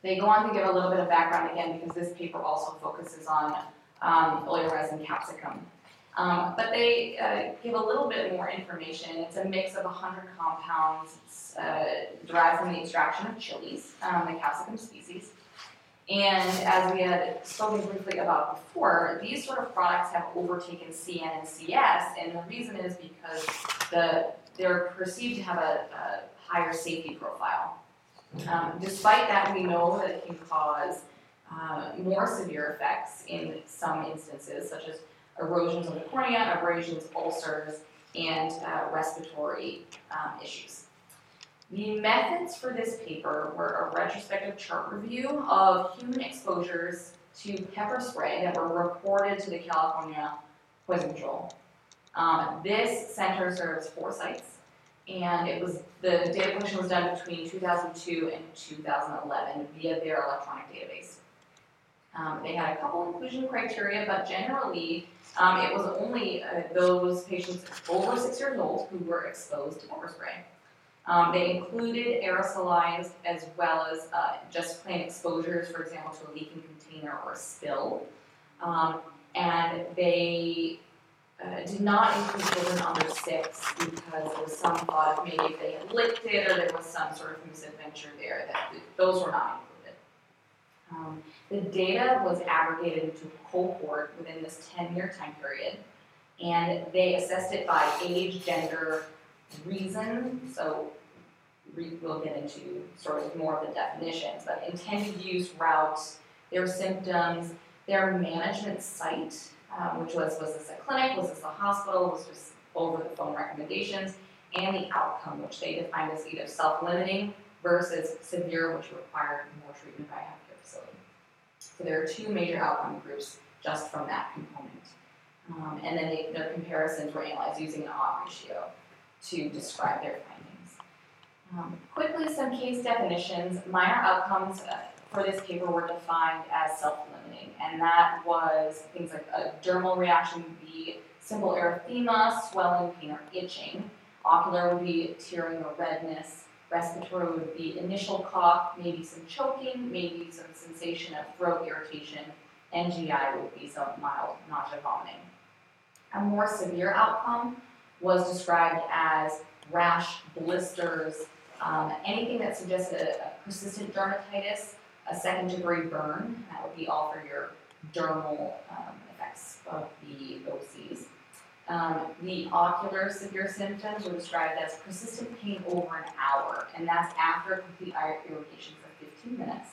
They go on to give a little bit of background again because this paper also focuses on Um, oil resin capsicum. Um, but they uh, give a little bit more information. It's a mix of one hundred compounds uh, derived from the extraction of chilies, um, the capsicum species. And as we had spoken briefly about before, these sort of products have overtaken C N and C S, and the reason is because the, they're perceived to have a, a higher safety profile. Um, despite that, we know that it can cause Uh, more severe effects in some instances, such as erosions of the cornea, abrasions, ulcers, and uh, respiratory um, issues. The methods for this paper were a retrospective chart review of human exposures to pepper spray that were reported to the California Poison Control. Um, this center serves four sites, and it was the data collection was done between two thousand two and two thousand eleven via their electronic database. Um, they had a couple inclusion criteria, but generally um, it was only uh, those patients over six years old who were exposed to pepper spray. Um, they included aerosolized as well as uh, just plain exposures, for example, to a leaking container or a spill. Um, and they uh, did not include children under six because there was some thought of maybe if they had licked it or there was some sort of misadventure there, that those were not included. Um, the data was aggregated into a cohort within this ten-year time period, and they assessed it by age, gender, reason, so re- we'll get into sort of more of the definitions, but intended use, route, their symptoms, their management site, um, which was, was this a clinic, was this a hospital, was this over-the-phone recommendations, and the outcome, which they defined as either self-limiting versus severe, which required more treatment by health. So there are two major outcome groups just from that component. Um, and then they, their comparisons were analyzed using an odds ratio to describe their findings. Um, quickly, some case definitions. Minor outcomes uh, for this paper were defined as self-limiting, and that was things like a dermal reaction would be simple erythema, swelling, pain, or itching. Ocular would be tearing or redness. Respiratory would be initial cough, maybe some choking, maybe some sensation of throat irritation, and G I would be some mild nausea, vomiting. A more severe outcome was described as rash, blisters, um, anything that suggested a, a persistent dermatitis, a second-degree burn. That would be all for your dermal um, effects of the O Cs. Um, the ocular severe symptoms were described as persistent pain over an hour, and that's after complete eye irrigation for fifteen minutes.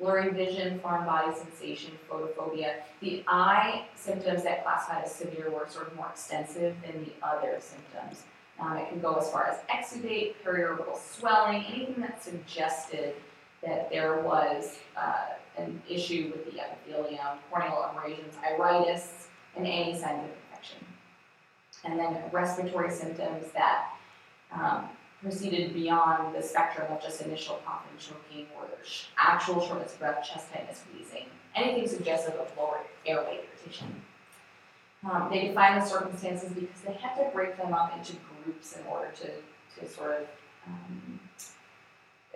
Blurry vision, foreign body sensation, photophobia. The eye symptoms that classified as severe were sort of more extensive than the other symptoms. Um, it can go as far as exudate, periorbital swelling, anything that suggested that there was uh, an issue with the epithelium, corneal abrasions, iritis, and any signs of infection. And then respiratory symptoms that um, proceeded beyond the spectrum of just initial cough and choking or actual shortness of breath, chest tightness, wheezing, anything suggestive of lower airway irritation. Um, they defined the circumstances because they had to break them up into groups in order to, to sort of um,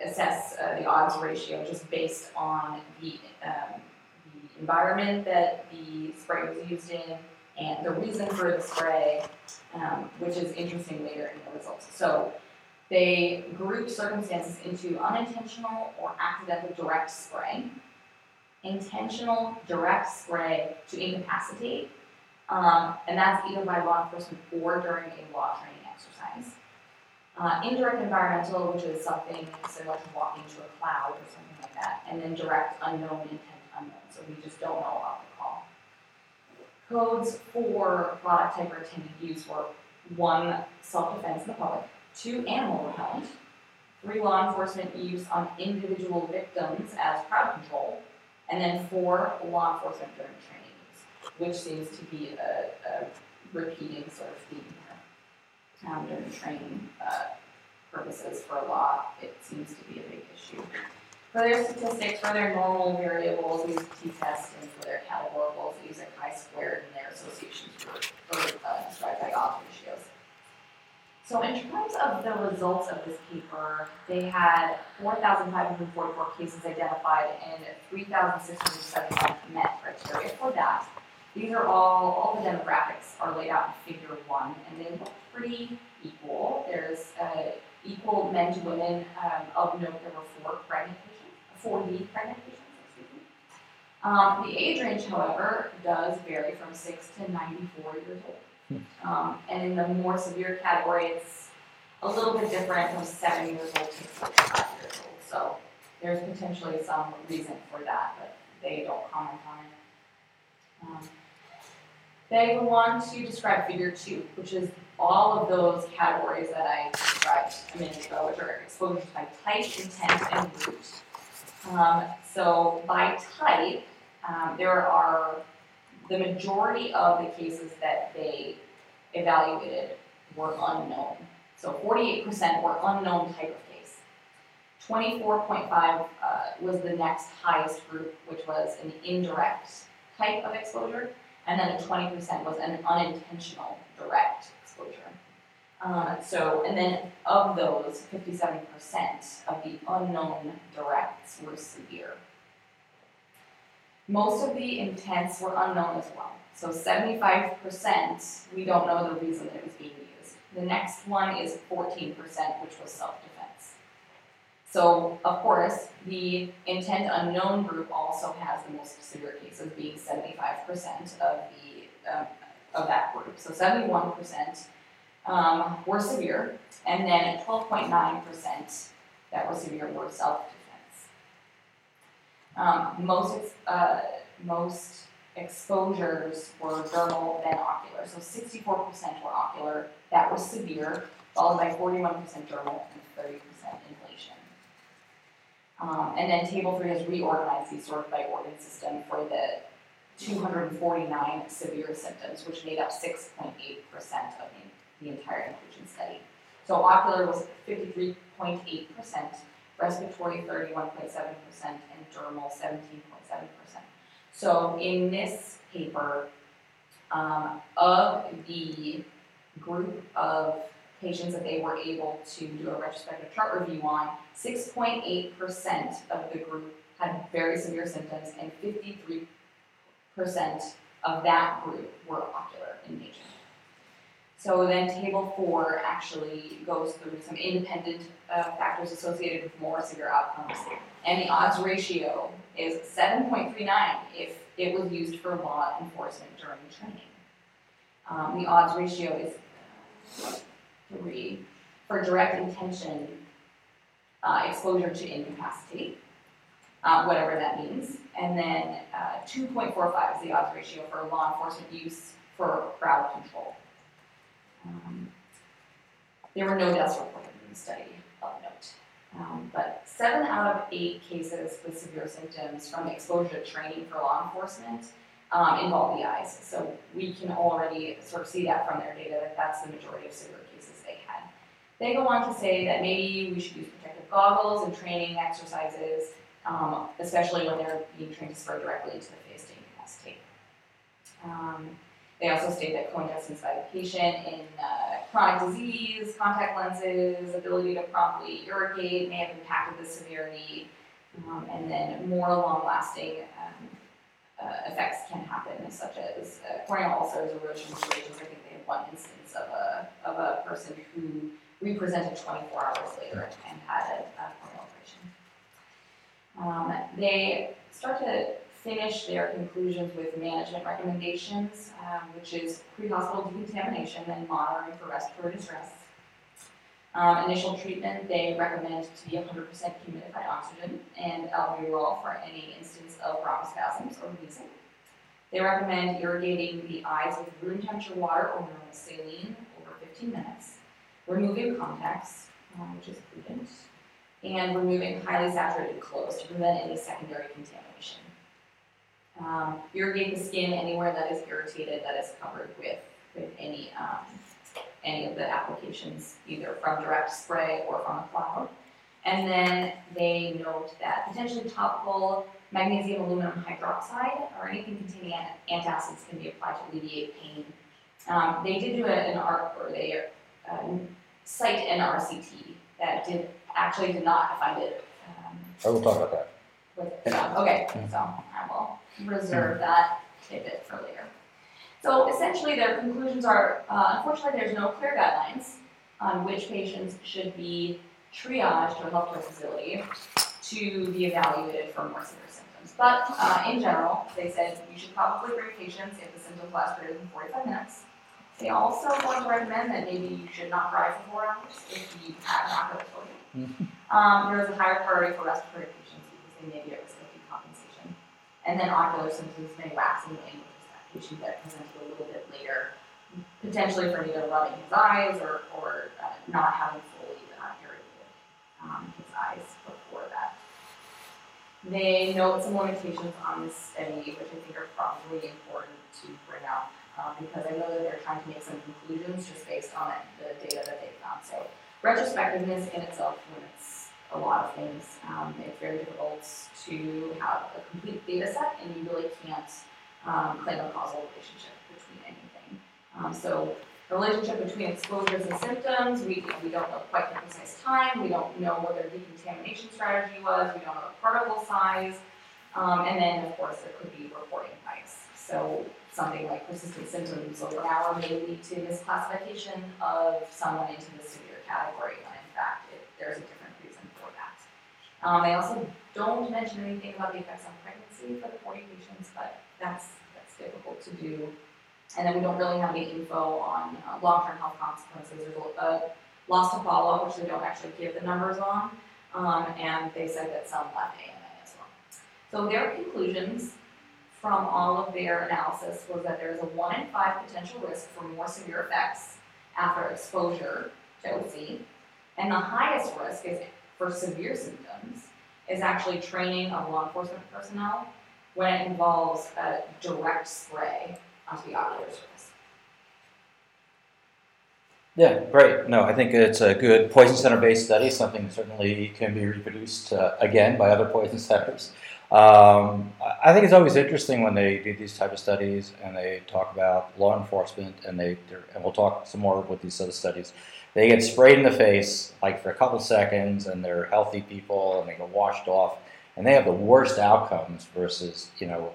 assess uh, the odds ratio just based on the, um, the environment that the spray was used in, and the reason for the spray, um, which is interesting later in the results. So they grouped circumstances into unintentional or accidental direct spray, intentional direct spray to incapacitate, um, and that's either by law enforcement or during a law training exercise, Uh, indirect environmental, which is something similar to walking to a cloud or something like that, and then direct unknown, intent unknown. So we just don't know about the call. Codes for product type or intended use were one, self-defense in the public, two, animal repellent, three, law enforcement use on individual victims as crowd control, and then four, law enforcement during training use, which seems to be a, a repeating sort of theme. Um, during training uh, purposes for law, it seems to be a big issue. For their statistics, for their normal variables, we use t-tests, and for their categoricals, they use a chi-squared and their associations for uh, described by odds ratios. So in terms of the results of this paper, they had four thousand five hundred forty-four cases identified and three thousand six hundred seventy-five met criteria for that. These are all, all the demographics are laid out in figure one, and they look pretty equal. There's uh, equal men to women. Um, of note, there were four pregnant patients, four lead pregnant patients, excuse me. Um, the age range, however, does vary from six to ninety-four years old. Um, and in the more severe category, it's a little bit different from seven years old to sixty-five years old. So there's potentially some reason for that, but they don't comment on it. Um, They go on to describe figure two, which is all of those categories that I described a minute ago, which are exposures by type, intent, and route. Um, so by type, um, there are the majority of the cases that they evaluated were unknown. So forty-eight percent were unknown type of case. twenty-four point five uh, was the next highest group, which was an indirect type of exposure. And then a twenty percent was an unintentional direct exposure. Uh, so, and then of those, fifty-seven percent of the unknown directs were severe. Most of the intents were unknown as well. So seventy-five percent, we don't know the reason that it was being used. The next one is fourteen percent, which was self-defense. So, of course, the intent unknown group also has the most severe cases, being seventy-five percent of the uh, of that group. So seventy-one percent um, were severe, and then twelve point nine percent that were severe were self-defense. Um, most, ex- uh, most exposures were dermal, then ocular. So sixty-four percent were ocular, that was severe, followed by forty-one percent dermal and thirty percent inhalation. Um, and then table three has reorganized these sort of by organ system for the two hundred forty-nine severe symptoms, which made up six point eight percent of the, the entire inclusion study. So ocular was fifty-three point eight percent, respiratory thirty-one point seven percent, and dermal seventeen point seven percent. So in this paper, um, of the group of patients that they were able to do a retrospective chart review on, six point eight percent of the group had very severe symptoms, and fifty-three percent of that group were ocular in nature. So then table four actually goes through some independent uh, factors associated with more severe outcomes, and the odds ratio is seven point three nine if it was used for law enforcement during training. Um, the odds ratio is three for direct intention uh, exposure to incapacity, uh, whatever that means. And then uh, two point four five is the odds ratio for law enforcement use for crowd control. Um, there were no deaths reported in the study, of note. Um, but seven out of eight cases with severe symptoms from exposure to training for law enforcement um, involve the eyes. So we can already sort of see that from their data that that's the majority of severe cases they had. They go on to say that maybe we should use protective goggles and training exercises, um, especially when they're being trained to spray directly into the face to incapacitate. Um, They also state that cointestants by the patient in uh, chronic disease, contact lenses, ability to promptly irrigate may have impacted the severity, um, and then more long-lasting um, uh, effects can happen, such as uh, corneal ulcers, erosion situations. I think they had one instance of a of a person who represented twenty-four hours later and had a, a corneal abrasion. Um, they start to finish their conclusions with management recommendations, um, which is pre-hospital decontamination and monitoring for respiratory distress. Um, initial treatment, they recommend to be one hundred percent humidified oxygen and albuterol for any instance of bronchospasms or wheezing. They recommend irrigating the eyes with room temperature water or normal saline over fifteen minutes, removing contacts, um, which is prudent, and removing highly saturated clothes to prevent any secondary contamination. Um, irrigate the skin anywhere that is irritated, that is covered with, with any um, any of the applications, either from direct spray or from a cloud. And then they note that potentially topical magnesium aluminum hydroxide or anything containing antacids can be applied to alleviate pain. Um, they did do an article where they um, cite an R C T that did actually did not find it. Um, I will talk about that. With, um, okay, mm-hmm. So I will reserve mm-hmm. that tidbit for later. So essentially their conclusions are, uh, unfortunately there's no clear guidelines on which patients should be triaged to a healthcare facility to be evaluated for more severe symptoms. But uh, in general, they said you should probably bring patients if the symptoms last greater than forty-five minutes. They also want to recommend that maybe you should not drive for four hours if you have an respiratory. Mm-hmm. Um, there is a higher priority for respiratory patients because they may be at risk of decompensation. And then ocular symptoms may wax and wane, that presented a little bit later, potentially from either rubbing his eyes or, or uh, not having fully uh, irrigated um, his eyes before that. They note some limitations on this study, which I think are probably important to bring out um, because I know that they're trying to make some conclusions just based on it, the data that they found. So retrospectiveness in itself limits a lot of things. Um, it's very difficult to have a complete data set, and you really can't Um, claim a causal relationship between anything. Um, so the relationship between exposures and symptoms, we, we don't know quite the precise time, we don't know what their decontamination strategy was, we don't know the particle size, um, and then of course there could be reporting bias. So something like persistent symptoms over an hour may lead to misclassification of someone into the severe category when in fact it, there's a different reason for that. Um, I also don't mention anything about the effects on pregnancy for the forty patients, but That's that's difficult to do, and then we don't really have any info on uh, long-term health consequences. There's a uh, loss to follow, which they don't actually give the numbers on, um, and they said that some left A M A as well. So their conclusions from all of their analysis was that there is a one in five potential risk for more severe effects after exposure to O C, and the highest risk is for severe symptoms is actually training of law enforcement personnel when it involves a direct spray onto the ocular surface. Yeah, great. No, I think it's a good poison center-based study, something that certainly can be reproduced, uh, again, by other poison centers. Um, I think it's always interesting when they do these type of studies and they talk about law enforcement, and they and we'll talk some more with these other studies. They get sprayed in the face like for a couple seconds, and they're healthy people, and they get washed off. And they have the worst outcomes versus, you know,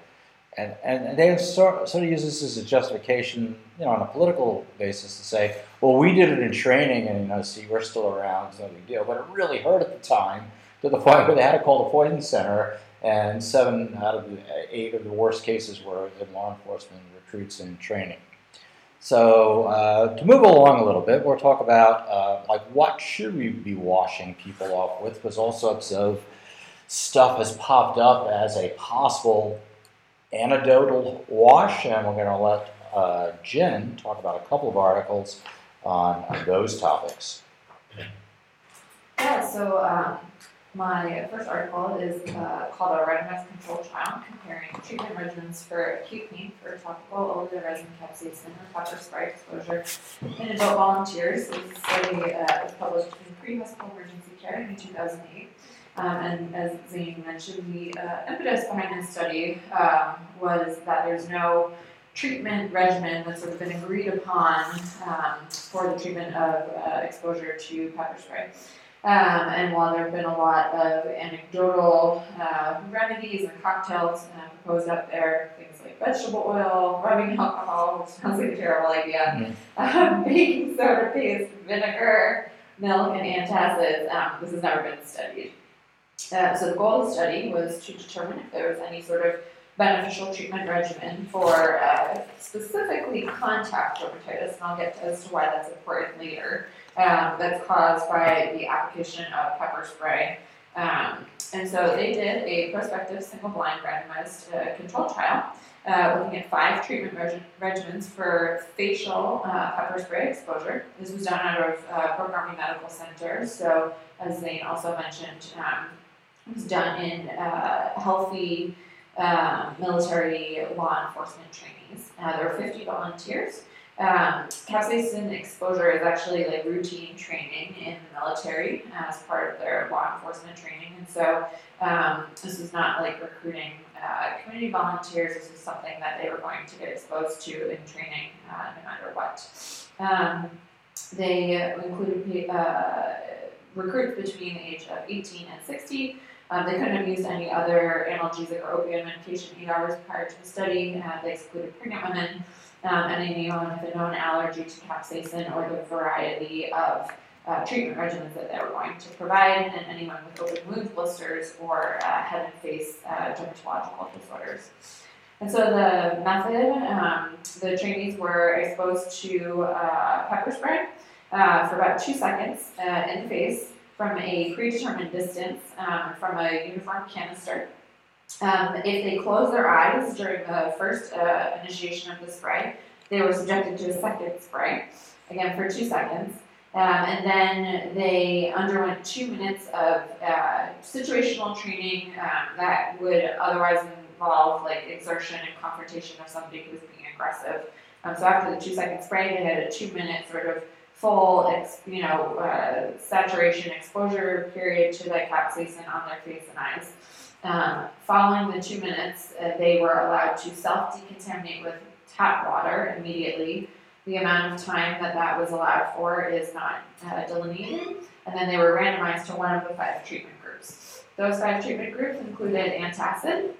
and, and they sort, sort of use this as a justification, you know, on a political basis to say, well, we did it in training and, you know, see, we're still around, it's no big deal. But it really hurt at the time to the point where they had to call the poison center, and seven out of the eight of the worst cases were in law enforcement recruits and training. So uh, to move along a little bit, we'll talk about, uh, like, what should we be washing people off with, because all sorts of stuff has popped up as a possible anecdotal wash, and we're going to let uh, Jen talk about a couple of articles on, on those topics. Yeah, so um, my first article is uh, called A Randomized Controlled Trial Comparing Treatment Regimens for Acute Pain for Topical Olezarsen Capsaicin or Copper Spray Exposure in Adult Volunteers. This study uh, was published in Pre-Hospital Emergency Care in two thousand eight. Um, and as Zane mentioned, the uh, impetus behind this study um, was that there's no treatment regimen that's sort of been agreed upon um, for the treatment of uh, exposure to pepper spray. Um, and while there have been a lot of anecdotal uh, remedies and cocktails uh, proposed up there, things like vegetable oil, rubbing alcohol, which sounds like a terrible idea, mm-hmm. um, baking soda paste, vinegar, milk, and antacids, um, this has never been studied. Uh, so the goal of the study was to determine if there was any sort of beneficial treatment regimen for uh, specifically contact dermatitis, and I'll get as to why that's important later, um, that's caused by the application of pepper spray. Um, and so they did a prospective single-blind randomized uh, control trial uh, looking at five treatment reg- regimens for facial uh, pepper spray exposure. This was done out of uh, Brook Army Medical Center, so as Zane also mentioned, um, it was done in uh, healthy um, military law enforcement trainees. Uh, there were fifty volunteers. Um, capsaicin exposure is actually like routine training in the military as part of their law enforcement training, and so um, this was not like recruiting uh, community volunteers. This was something that they were going to get exposed to in training uh, no matter what. Um, they included uh, recruits between the age of eighteen and sixty. Um, they couldn't have used any other analgesic or opioid medication eight hours prior to the study. Uh, they excluded pregnant women. Um, and anyone with a known allergy to capsaicin or the variety of uh, treatment regimens that they were going to provide, and anyone with open wound blisters or uh, head and face uh, dermatological disorders. And so the method, um, the trainees were exposed to uh, pepper spray uh, for about two seconds uh, in the face from a predetermined distance um, from a uniform canister. Um, if they closed their eyes during the first uh, initiation of the spray, they were subjected to a second spray, again for two seconds, um, and then they underwent two minutes of uh, situational training um, that would otherwise involve like exertion and confrontation of somebody who was being aggressive. Um, so after the two-second spray, they had a two-minute sort of full, ex- you know, uh, saturation exposure period to the capsaicin on their face and eyes. Um, following the two minutes, uh, they were allowed to self-decontaminate with tap water immediately. The amount of time that that was allowed for is not uh, delineated, and then they were randomized to one of the five treatment groups. Those five treatment groups included antacid,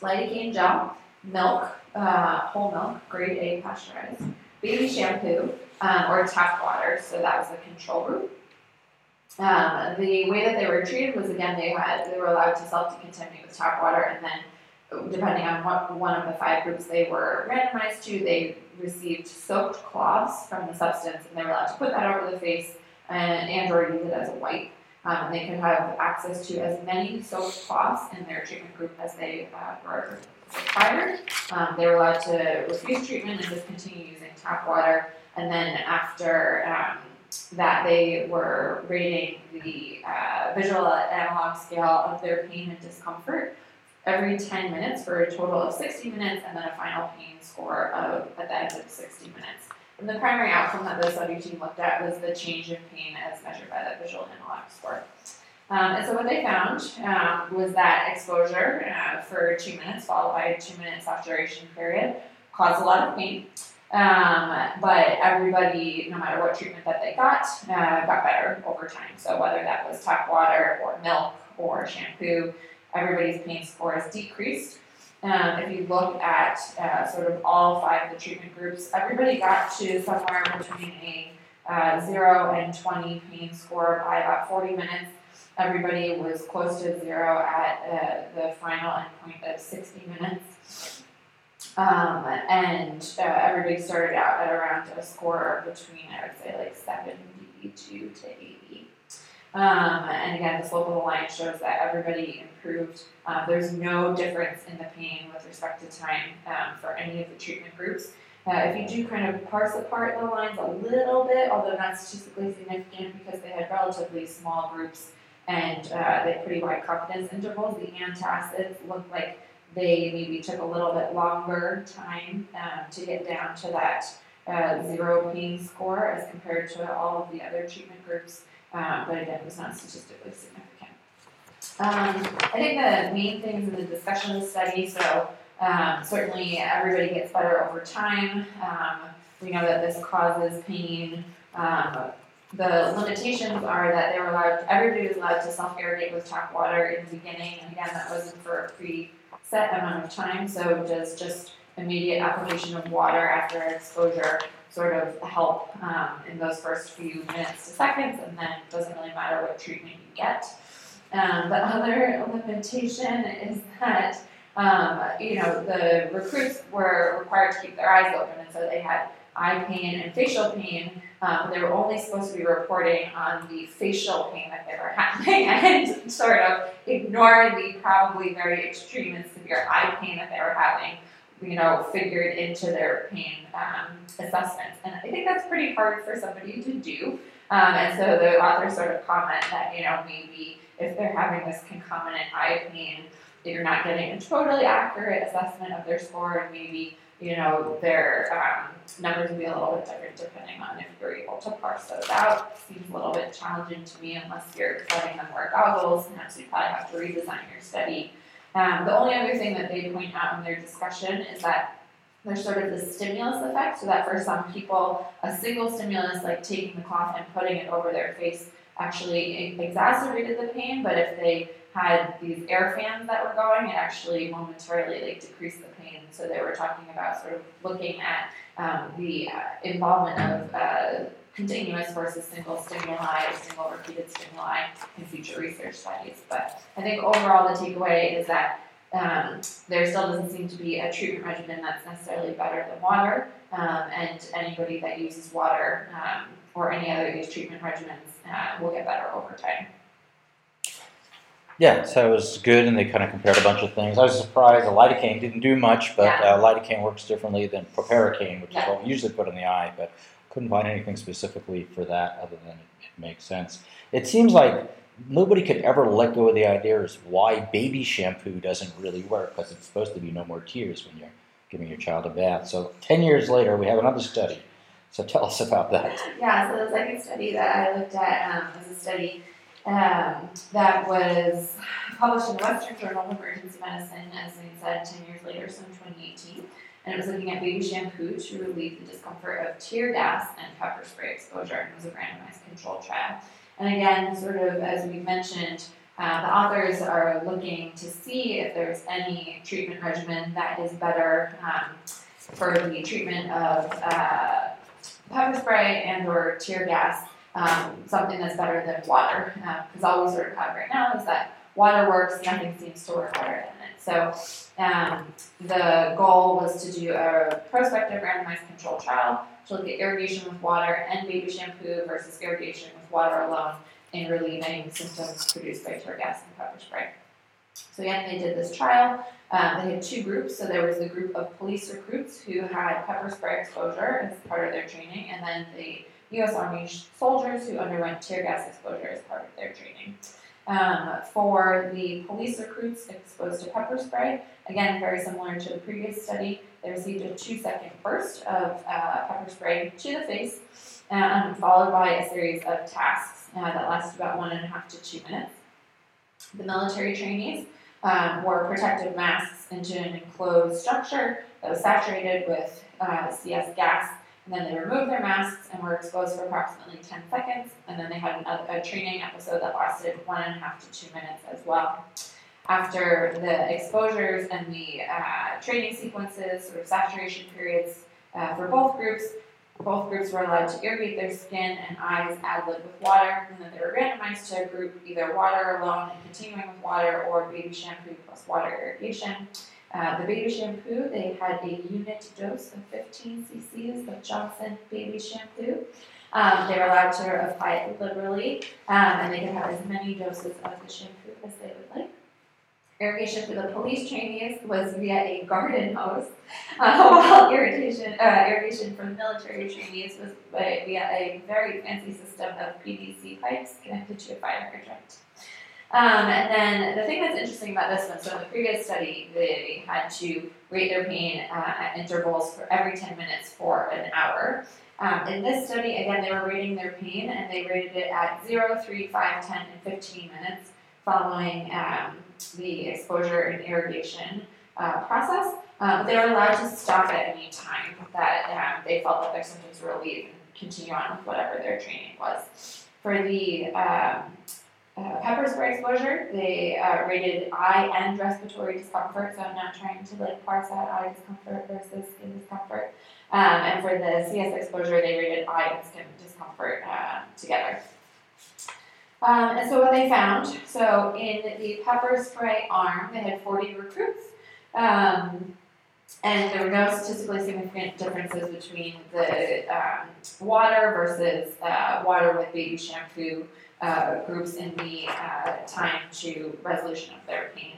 lidocaine gel, milk, uh, whole milk, grade A pasteurized, baby shampoo, um, or tap water, so that was the control group. Um, the way that they were treated was, again, they had they were allowed to self-decontaminate with tap water, and then depending on what one of the five groups they were randomized to, they received soaked cloths from the substance, and they were allowed to put that over the face and, and or use it as a wipe. Um, and they could have access to as many soaked cloths in their treatment group as they uh, were required. Um, they were allowed to refuse treatment and just continue using tap water, and then after um, that they were rating the uh, visual analog scale of their pain and discomfort every ten minutes for a total of sixty minutes, and then a final pain score of, at the end of sixty minutes. And the primary outcome that the study team looked at was the change in pain as measured by that visual analog score. Um, and so what they found um, was that exposure uh, for two minutes followed by a two-minute saturation period caused a lot of pain. Um, but everybody, no matter what treatment that they got, uh, got better over time. So whether that was tap water or milk or shampoo, everybody's pain scores decreased. Um, if you look at uh, sort of all five of the treatment groups, everybody got to somewhere between a uh, zero and twenty pain score by about forty minutes. Everybody was close to zero at uh, the final endpoint of sixty minutes. Um, and uh, everybody started out at around a score between, I would say, like seventy-two to eighty. Um, and again, the slope of the line shows that everybody improved. Uh, there's no difference in the pain with respect to time um, for any of the treatment groups. Uh, if you do kind of parse apart the lines a little bit, although not statistically significant because they had relatively small groups and uh, they had pretty wide confidence intervals, the antacids looked like they maybe took a little bit longer time um, to get down to that uh, zero pain score as compared to all of the other treatment groups, um, but again, it was not statistically significant. Um, I think the main things in the discussion of the study, so um, certainly everybody gets better over time. Um, we know that this causes pain. Um, The limitations are that they were allowed, everybody was allowed to self-irrigate with tap water in the beginning, and again, that wasn't for a preset amount of time, so does just immediate application of water after exposure sort of help um, in those first few minutes to seconds, and then it doesn't really matter what treatment you get. Um, the other limitation is that Um, you know, the recruits were required to keep their eyes open, and so they had eye pain and facial pain. Um, they were only supposed to be reporting on the facial pain that they were having and sort of ignore the probably very extreme and severe eye pain that they were having, you know, figured into their pain um, assessments. And I think that's pretty hard for somebody to do. Um, and so the authors sort of comment that, you know, maybe if they're having this concomitant eye pain, that you're not getting a totally accurate assessment of their score, and maybe, you know, their um, numbers will be a little bit different depending on if you're able to parse those out. Seems a little bit challenging to me unless you're letting them wear goggles, and so you probably have to redesign your study. Um, the only other thing that they point out in their discussion is that there's sort of the stimulus effect, so that for some people, a single stimulus, like taking the cloth and putting it over their face, actually exacerbated the pain, but if they had these air fans that were going, it actually momentarily like decreased the pain. So they were talking about sort of looking at um, the uh, involvement of uh, continuous versus single stimuli, or single repeated stimuli in future research studies. But I think overall the takeaway is that um, there still doesn't seem to be a treatment regimen that's necessarily better than water, um, and anybody that uses water um, or any other of these treatment regimens uh, will get better over time. Yeah, so it was good, and they kind of compared a bunch of things. I was surprised the lidocaine didn't do much, but yeah. uh, lidocaine works differently than proparacaine, which yeah. is what we usually put in the eye, but couldn't find anything specifically for that other than it makes sense. It seems like nobody could ever let go of the idea is why baby shampoo doesn't really work, because it's supposed to be no more tears when you're giving your child a bath. So ten years later, we have another study. So tell us about that. Yeah, so the second study that I looked at um, was a study Um, that was published in the Western Journal of Emergency Medicine, as I said, ten years later, so in twenty eighteen. And it was looking at baby shampoo to relieve the discomfort of tear gas and pepper spray exposure. And it was a randomized control trial. And again, sort of as we mentioned, uh, the authors are looking to see if there's any treatment regimen that is better um, for the treatment of uh, pepper spray and or tear gas. Um, something that's better than water, because uh, all we sort of have right now is that water works, nothing seems to work better than it. So um, the goal was to do a prospective randomized control trial to look at irrigation with water and baby shampoo versus irrigation with water alone in relieving symptoms produced by tear gas and pepper spray. So again, they did this trial. Um, they had two groups, so there was the group of police recruits who had pepper spray exposure as part of their training, and then the U S Army soldiers who underwent tear gas exposure as part of their training. Um, for the police recruits exposed to pepper spray, again, very similar to the previous study, they received a two-second burst of uh, pepper spray to the face, um, followed by a series of tasks uh, that lasted about one and a half to two minutes. The military trainees um, wore protective masks into an enclosed structure that was saturated with uh, C S gas. And then they removed their masks and were exposed for approximately ten seconds. And then they had another, a training episode that lasted one and a half to two minutes as well. After the exposures and the uh, training sequences, sort of saturation periods uh, for both groups, both groups were allowed to irrigate their skin and eyes ad-lib with water. And then they were randomized to a group, either water alone and continuing with water or baby shampoo plus water irrigation. Uh, the baby shampoo, they had a unit dose of fifteen cc's of Johnson baby shampoo. Um, they were allowed to apply it liberally, um, and they could have as many doses of the shampoo as they would like. Irrigation for the police trainees was via a garden hose, uh, while irrigation, uh, irrigation for the military trainees was via a very fancy system of P V C pipes connected to a fire hydrant. Um, and then the thing that's interesting about this one, so in the previous study, they had to rate their pain uh, at intervals for every ten minutes for an hour. Um, in this study, again, they were rating their pain, and they rated it at zero, three, five, ten, and fifteen minutes following um, the exposure and irrigation uh, process. Uh, they were allowed to stop at any time that um, they felt that their symptoms were relieved and continue on with whatever their training was. For the um, Uh, pepper spray exposure, they uh, rated eye and respiratory discomfort, so I'm not trying to like parse out eye discomfort versus skin discomfort. Um, and for the C S exposure, they rated eye and skin discomfort uh, together. Um, and so what they found, so in the pepper spray arm, they had forty recruits Um, and there were no statistically significant differences between the um, water versus uh, water with baby shampoo uh, groups in the uh, time to resolution of their pain.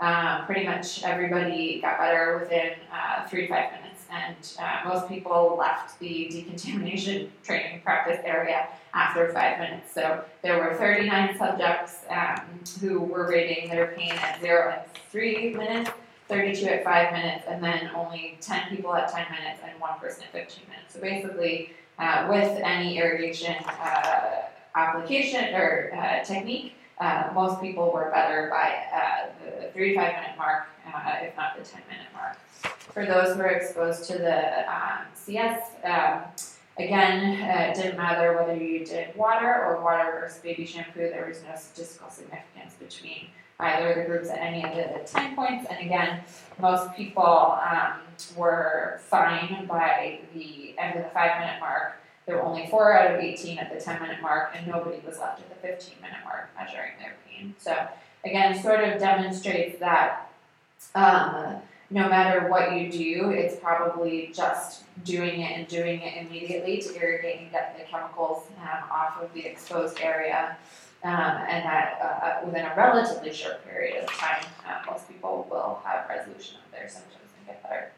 Um, pretty much everybody got better within uh, three to five minutes, and uh, most people left the decontamination training practice area after five minutes. So there were thirty-nine subjects um, who were rating their pain at zero at three minutes, thirty-two at five minutes, and then only ten people at ten minutes, and one person at fifteen minutes. So basically, uh, with any irrigation uh, application or uh, technique, Uh, most people were better by uh, the three to five minute mark, uh, if not the ten minute mark. For those who were exposed to the um, C S, um, again, uh, it didn't matter whether you did water or water versus baby shampoo. There was no statistical significance between either of the groups at any of the time points. And again, most people um, were fine by the end of the five minute mark. There were only four out of eighteen at the ten-minute mark, and nobody was left at the fifteen-minute mark measuring their pain. So, again, sort of demonstrates that um, no matter what you do, it's probably just doing it and doing it immediately to irrigate and get the chemicals um, off of the exposed area, um, and that uh, within a relatively short period of time, uh, most people will have resolution of their symptoms and get better.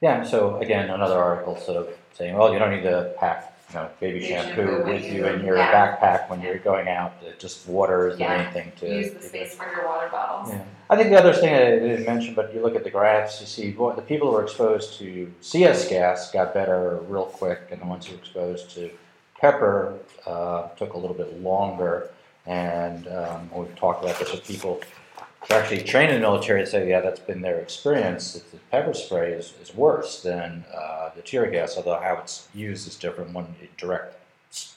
Yeah, so again, another article sort of saying, well, you don't need to pack, you know, baby, baby shampoo, shampoo with you in your yeah. backpack when yeah. you're going out. Just water is yeah. the main thing to use the space for your water bottles. Yeah. I think the other thing I didn't mention, but you look at the graphs, you see well, the people who were exposed to C S gas got better real quick, and the ones who were exposed to pepper uh, took a little bit longer. And um, we've talked about this with people actually trained in the military to say, yeah, that's been their experience, that the pepper spray is, is worse than uh, the tear gas, although how it's used is different when it direct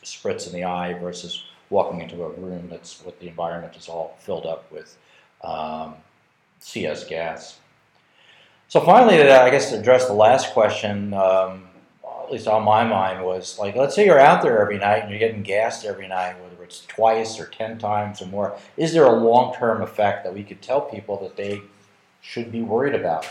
spritz in the eye versus walking into a room that's what the environment is all filled up with um, C S gas. So finally, I guess to address the last question, um, at least on my mind, was like, let's say you're out there every night and you're getting gassed every night, it's twice or ten times or more. Is there a long-term effect that we could tell people that they should be worried about?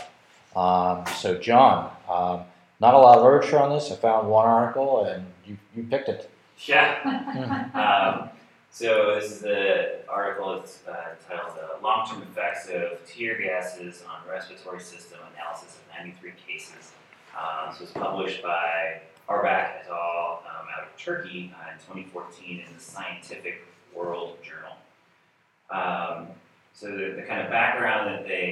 Um, so, John, um, not a lot of literature on this. I found one article, and you, you picked it. Yeah. Mm. um, so this is the article. It's uh, titled uh, Long-Term Effects of Tear Gases on Respiratory System Analysis of ninety-three Cases. Um, so it's published by Arbac et al. Um, out of Turkey uh, in twenty fourteen in the Scientific World Journal. Um, so the, the kind of background that they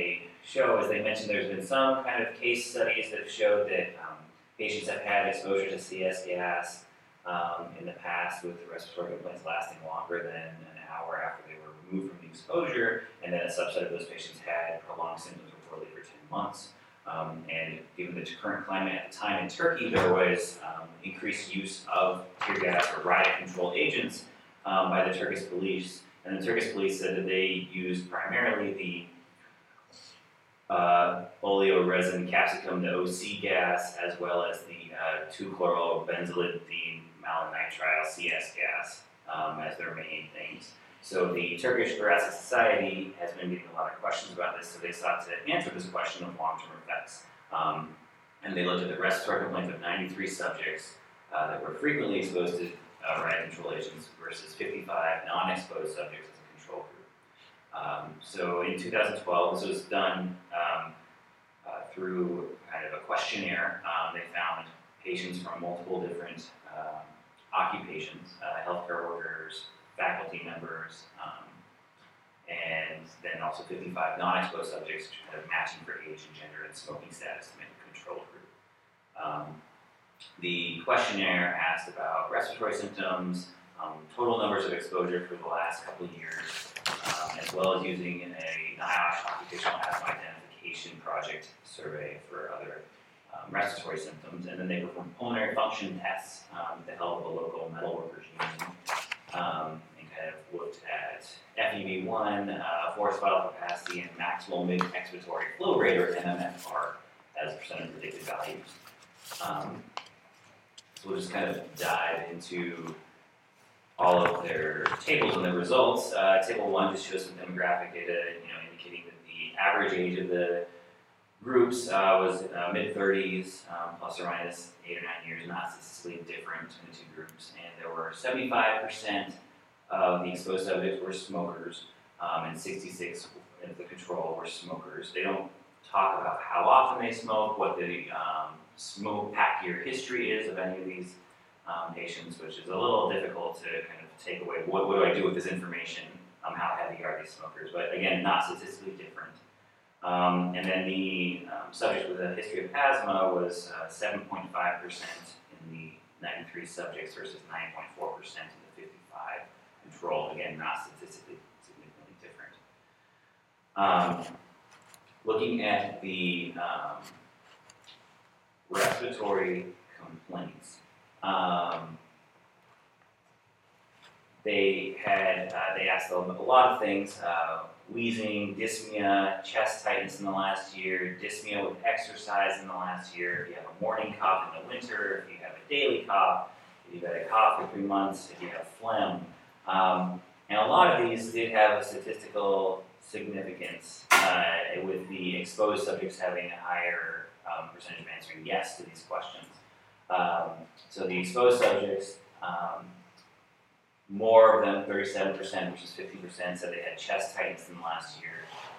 show, as they mentioned, there's been some kind of case studies that have showed that um, patients have had exposure to C S gas um, in the past with the respiratory complaints lasting longer than an hour after they were removed from the exposure, and then a subset of those patients had prolonged symptoms reportedly for ten months. Um, and given the current climate at the time in Turkey, there was um, increased use of tear gas or riot control agents um, by the Turkish police. And the Turkish police said that they used primarily the uh, oleoresin capsicum, the O C gas, as well as the uh, two-chlorobenzylidine malonitrile, C S gas, um, as their main things. So the Turkish Thoracic Society has been getting a lot of questions about this, so they sought to answer this question of long-term effects. Um, and they looked at the respiratory complaints of ninety-three subjects uh, that were frequently exposed to uh, riot control agents versus fifty-five non-exposed subjects as a control group. Um, so in two thousand twelve, this was done um, uh, through kind of a questionnaire. Um, they found patients from multiple different um, occupations, uh, healthcare workers, faculty members, um, and then also fifty-five non-exposed subjects, kind of matching for age and gender and smoking status to make a control group. Um, the questionnaire asked about respiratory symptoms, um, total numbers of exposure for the last couple of years, um, as well as using a NIOSH occupational asthma identification project survey for other um, respiratory symptoms, and then they performed pulmonary function tests um, with the help of a local metalworkers union. Um, and kind of looked at F E V one, uh, forced vital capacity, and maximal mid-expiratory flow rate, or M M F R, as a percent of predicted values. Um, so we'll just kind of dive into all of their tables and their results. Uh, table one just shows some demographic data, you know, indicating that the average age of the groups uh, was uh, mid-thirties, um, plus or minus eight or nine years, not statistically different in the two groups. And there were seventy-five percent of the exposed subjects were smokers, um, and sixty-six percent of the control were smokers. They don't talk about how often they smoke, what the um, smoke pack year history is of any of these um, nations, which is a little difficult to kind of take away. What, what do I do with this information? Um, how heavy are these smokers? But again, not statistically different. Um, and then the um, subject with a history of asthma was uh, seven point five percent in the ninety-three subjects versus nine point four percent in the fifty-five control. Again, not statistically significantly different. Um, looking at the um, respiratory complaints, um, they had uh, they asked them a lot of things. Uh, Wheezing, dyspnea, chest tightness in the last year, dyspnea with exercise in the last year, if you have a morning cough in the winter, if you have a daily cough, if you've had a cough for three months, if you have phlegm. Um, and a lot of these did have a statistical significance, uh, with the exposed subjects having a higher um, percentage of answering yes to these questions. Um, so the exposed subjects, um, more of them, thirty-seven percent versus fifty percent, said they had chest tightness in the last year.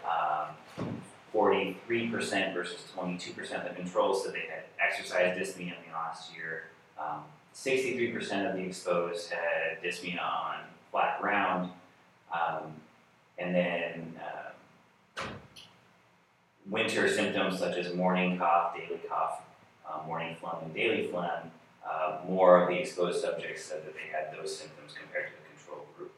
Um, forty-three percent versus twenty-two percent of the controls said they had exercise dyspnea in the last year. Um, sixty-three percent of the exposed had dyspnea on flat ground. Um, and then uh, winter symptoms such as morning cough, daily cough, uh, morning phlegm, and daily phlegm. Uh, more of the exposed subjects said that they had those symptoms compared to the control group.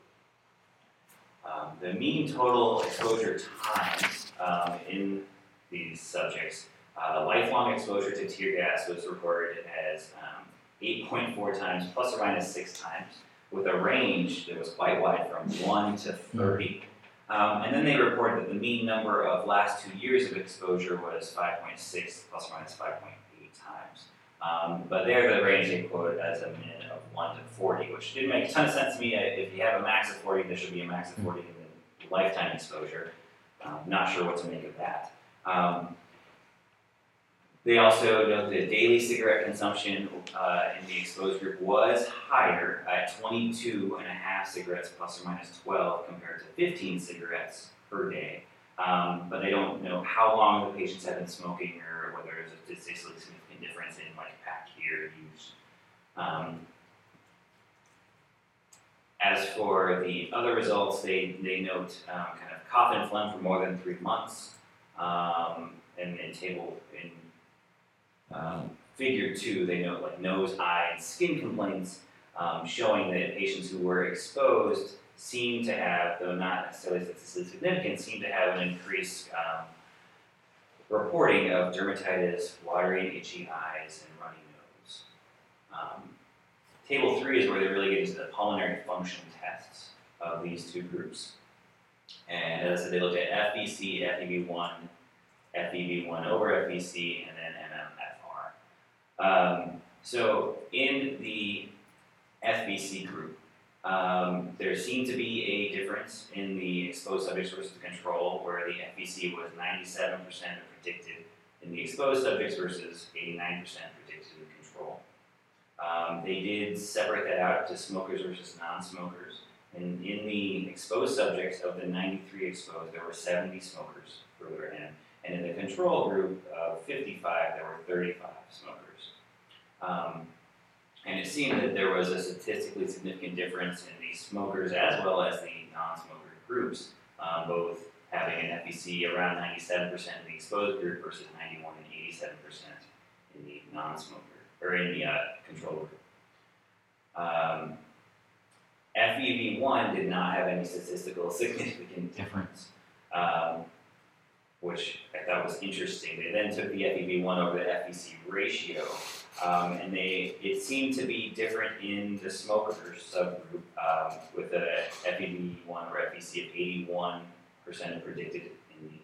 Um, the mean total exposure times um, in these subjects, uh, lifelong exposure to tear gas was reported as um, eight point four times, plus or minus six times, with a range that was quite wide from one to thirty. Um, and then they reported that the mean number of last two years of exposure was five point six, plus or minus five point eight times. Um, but there the range they quoted as a min of one to forty, which didn't make a ton of sense to me. If you have a max of forty, there should be a max of forty in the lifetime exposure. Um, not sure what to make of that. Um, they also note that daily cigarette consumption uh, in the exposed group was higher at twenty-two and a half cigarettes plus or minus twelve compared to fifteen cigarettes per day. Um, but they don't know how long the patients have been smoking or whether there's a statistically significant difference in like pack year use. Um, as for the other results, they, they note um, kind of cough and phlegm for more than three months. Um, and in table in um, figure two, they note like nose, eye, and skin complaints, um, showing that patients who were exposed seem to have, though not necessarily statistically significant, seem to have an increased um, reporting of dermatitis, watery and itchy eyes, and runny nose. Um, table three is where they really get into the pulmonary function tests of these two groups. And as I said, they looked at F V C, F E V one, F E V one over F V C, and then M M F R. Um, so in the F V C group, Um, there seemed to be a difference in the exposed subjects versus the control, where the F V C was ninety-seven percent predicted in the exposed subjects versus eighty-nine percent predicted in the control. Um, they did separate that out to smokers versus non-smokers, and in the exposed subjects of the ninety-three exposed, there were seventy smokers further in, and in the control group of fifty-five, there were thirty-five smokers. Um, And it seemed that there was a statistically significant difference in the smokers as well as the non-smoker groups, um, both having an F V C around ninety-seven percent in the exposed group versus ninety-one and eighty-seven percent in the non-smoker, or in the uh, control group. Um, F E V one did not have any statistical significant difference, um, which I thought was interesting. They then took the F E V one over the F V C ratio, um, and they it seemed to be different in the smoker subgroup, um, with the F E V one or F V C of eighty-one percent predicted in the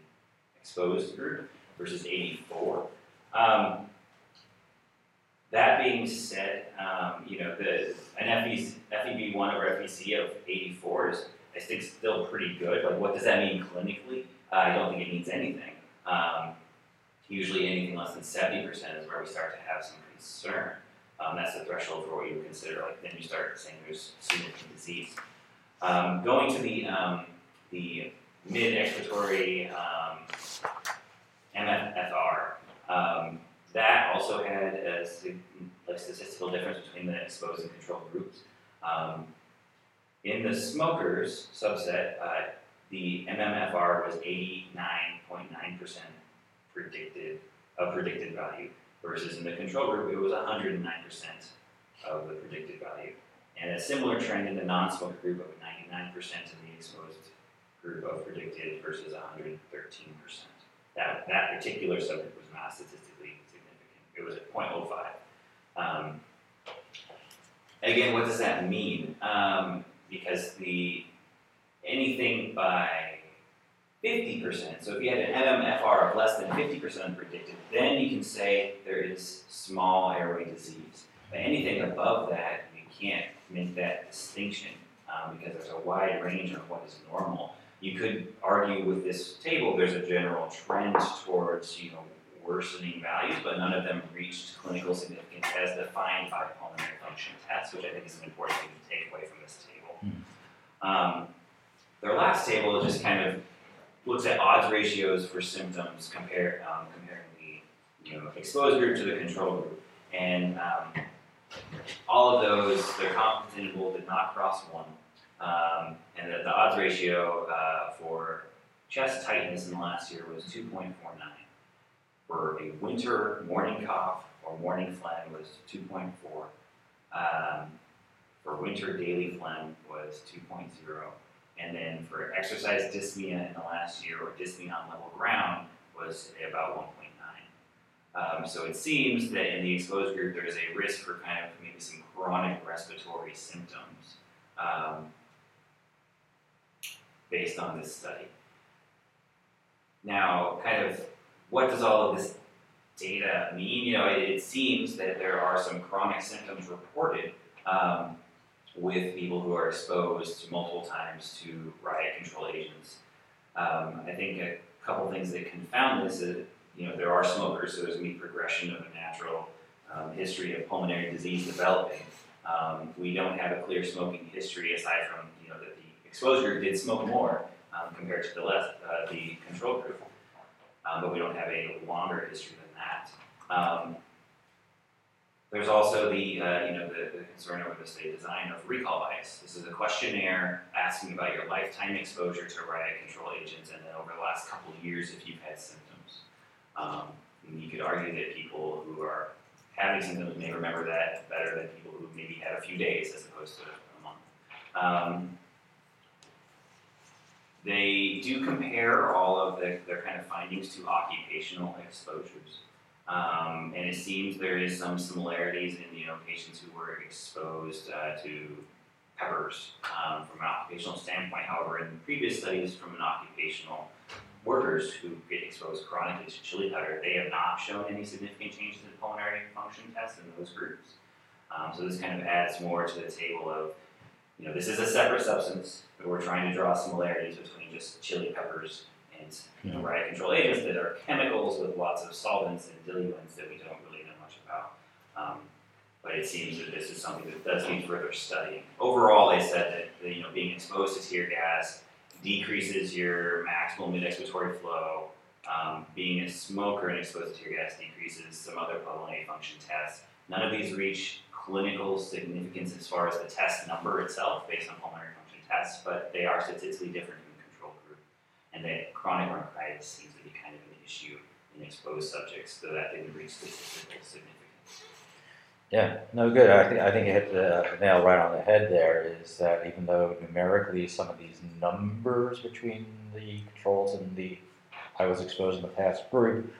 exposed group versus eighty-four. Um, that being said, um, you know, the an F E V one over F V C of eighty-four is, I think, still pretty good. Like, what does that mean clinically? uh, I don't think it means anything. Um, usually anything less than seventy percent is where we start to have some concern. Um, that's the threshold for what you would consider, like, then you start saying there's significant disease. Um, going to the, um, the mid-expiratory um, M F F R, um, that also had a, a statistical difference between the exposed and controlled groups. Um, in the smokers subset, uh, the M M F R was eighty-nine point nine percent predicted of predicted value, versus in the control group, it was one hundred nine percent of the predicted value. And a similar trend in the non-smoker group of ninety-nine percent in the exposed group of predicted versus one hundred thirteen percent. That, that particular subject was not statistically significant. It was at zero point zero five. Um, again, what does that mean? Um, because the anything by fifty percent, so if you had an M M F R of less than fifty percent predicted, then you can say there is small airway disease. But anything above that, you can't make that distinction um, because there's a wide range of what is normal. You could argue with this table there's a general trend towards, you know, worsening values, but none of them reached clinical significance as defined by pulmonary function tests, which I think is an important thing to take away from this table. Um, their last table is just kind of looks at odds ratios for symptoms compare, um, comparing the you know, exposed group to the control group. And um, all of those, their confidence interval did not cross one. Um, and the, the odds ratio uh, for chest tightness in the last year was two point four nine. For a winter morning cough or morning phlegm was two point four. Um, for winter daily phlegm was two point zero. And then for exercise dyspnea in the last year, or dyspnea on level ground, was about one point nine. Um, so it seems that in the exposed group, there's a risk for kind of maybe some chronic respiratory symptoms um, based on this study. Now, kind of, what does all of this data mean? You know, it, it seems that there are some chronic symptoms reported um, with people who are exposed multiple times to riot control agents. Um, I think a couple things that confound this is, you know, there are smokers, so there's going to be progression of a natural um, history of pulmonary disease developing. Um, we don't have a clear smoking history aside from, you know, that the exposed group did smoke more um, compared to the less, uh, the control group, um, but we don't have a longer history than that. Um, There's also the, uh, you know, the, the concern over the study design of recall bias. This is a questionnaire asking about your lifetime exposure to riot control agents, and then over the last couple of years, if you've had symptoms. Um, and you could argue that people who are having symptoms may remember that better than people who maybe had a few days as opposed to a month. Um, they do compare all of the, their kind of findings to occupational exposures. Um, and it seems there is some similarities in, you know, patients who were exposed uh, to peppers um, from an occupational standpoint. However, in previous studies from an occupational workers who get exposed chronically to chili powder, they have not shown any significant changes in pulmonary function tests in those groups. Um, so this kind of adds more to the table of, you know, this is a separate substance, but we're trying to draw similarities between just chili peppers and, you know, riot control agents that are chemicals with lots of solvents and diluents that we don't really know much about. Um, but it seems that this is something that does need further studying. Overall, they said that, you know, being exposed to tear gas decreases your maximal mid-expiratory flow. Um, being a smoker and exposed to tear gas decreases some other pulmonary function tests. None of these reach clinical significance as far as the test number itself based on pulmonary function tests, but they are statistically different. And that chronic bronchitis seems to be kind of an issue in exposed subjects, though that didn't reach statistical significance. Yeah, no, good. I think I think it hit the nail right on the head there, is that even though numerically some of these numbers between the controls and the I was exposed in the past group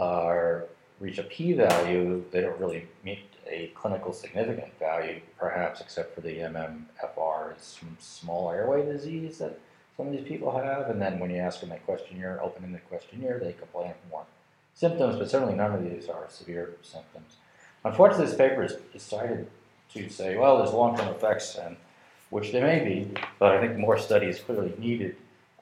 are reach a p-value, they don't really meet a clinical significant value, perhaps except for the M M F R, some small airway disease that some of these people have, and then when you ask them that questionnaire, opening the questionnaire, they complain of more symptoms, but certainly none of these are severe symptoms. Unfortunately, this paper has decided to say, well, there's long-term effects, and which there may be, but I think more study is clearly needed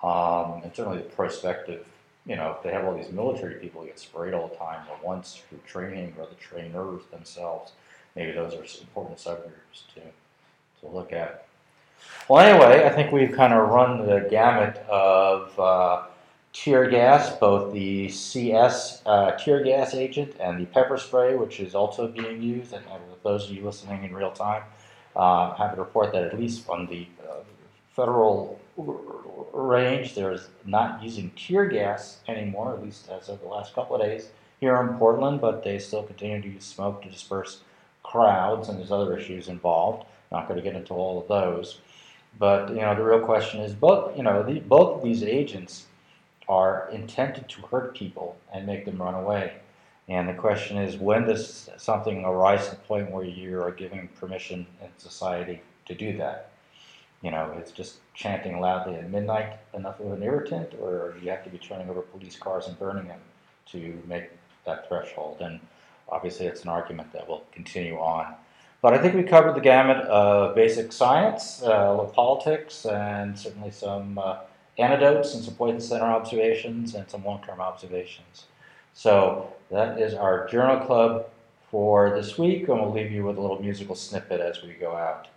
Um, and certainly the perspective, you know, if they have all these military people who get sprayed all the time or once through training or the trainers themselves, maybe those are important subjects to to look at. Well, anyway, I think we've kind of run the gamut of uh, tear gas, both the C S uh, tear gas agent and the pepper spray, which is also being used. And uh, those of you listening in real time, uh, I have to report that at least on the uh, federal range, they're not using tear gas anymore, at least as of the last couple of days here in Portland, but they still continue to use smoke to disperse crowds, and there's other issues involved. Not going to get into all of those, but you know the real question is both. You know, the, both of these agents are intended to hurt people and make them run away. And the question is, when does something arise to the point where you are giving permission in society to do that? You know, it's just chanting loudly at midnight enough of an irritant, or you have to be turning over police cars and burning them to make that threshold. And obviously, it's an argument that will continue on. But I think we covered the gamut of basic science, uh, politics, and certainly some uh, anecdotes and some point-center observations and some long-term observations. So that is our journal club for this week, and we'll leave you with a little musical snippet as we go out.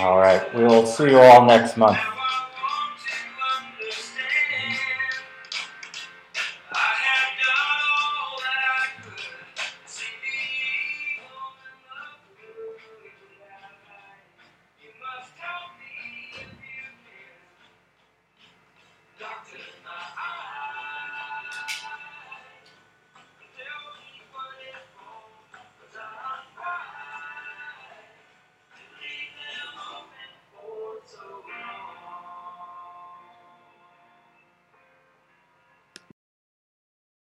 All right, we'll see you all next month.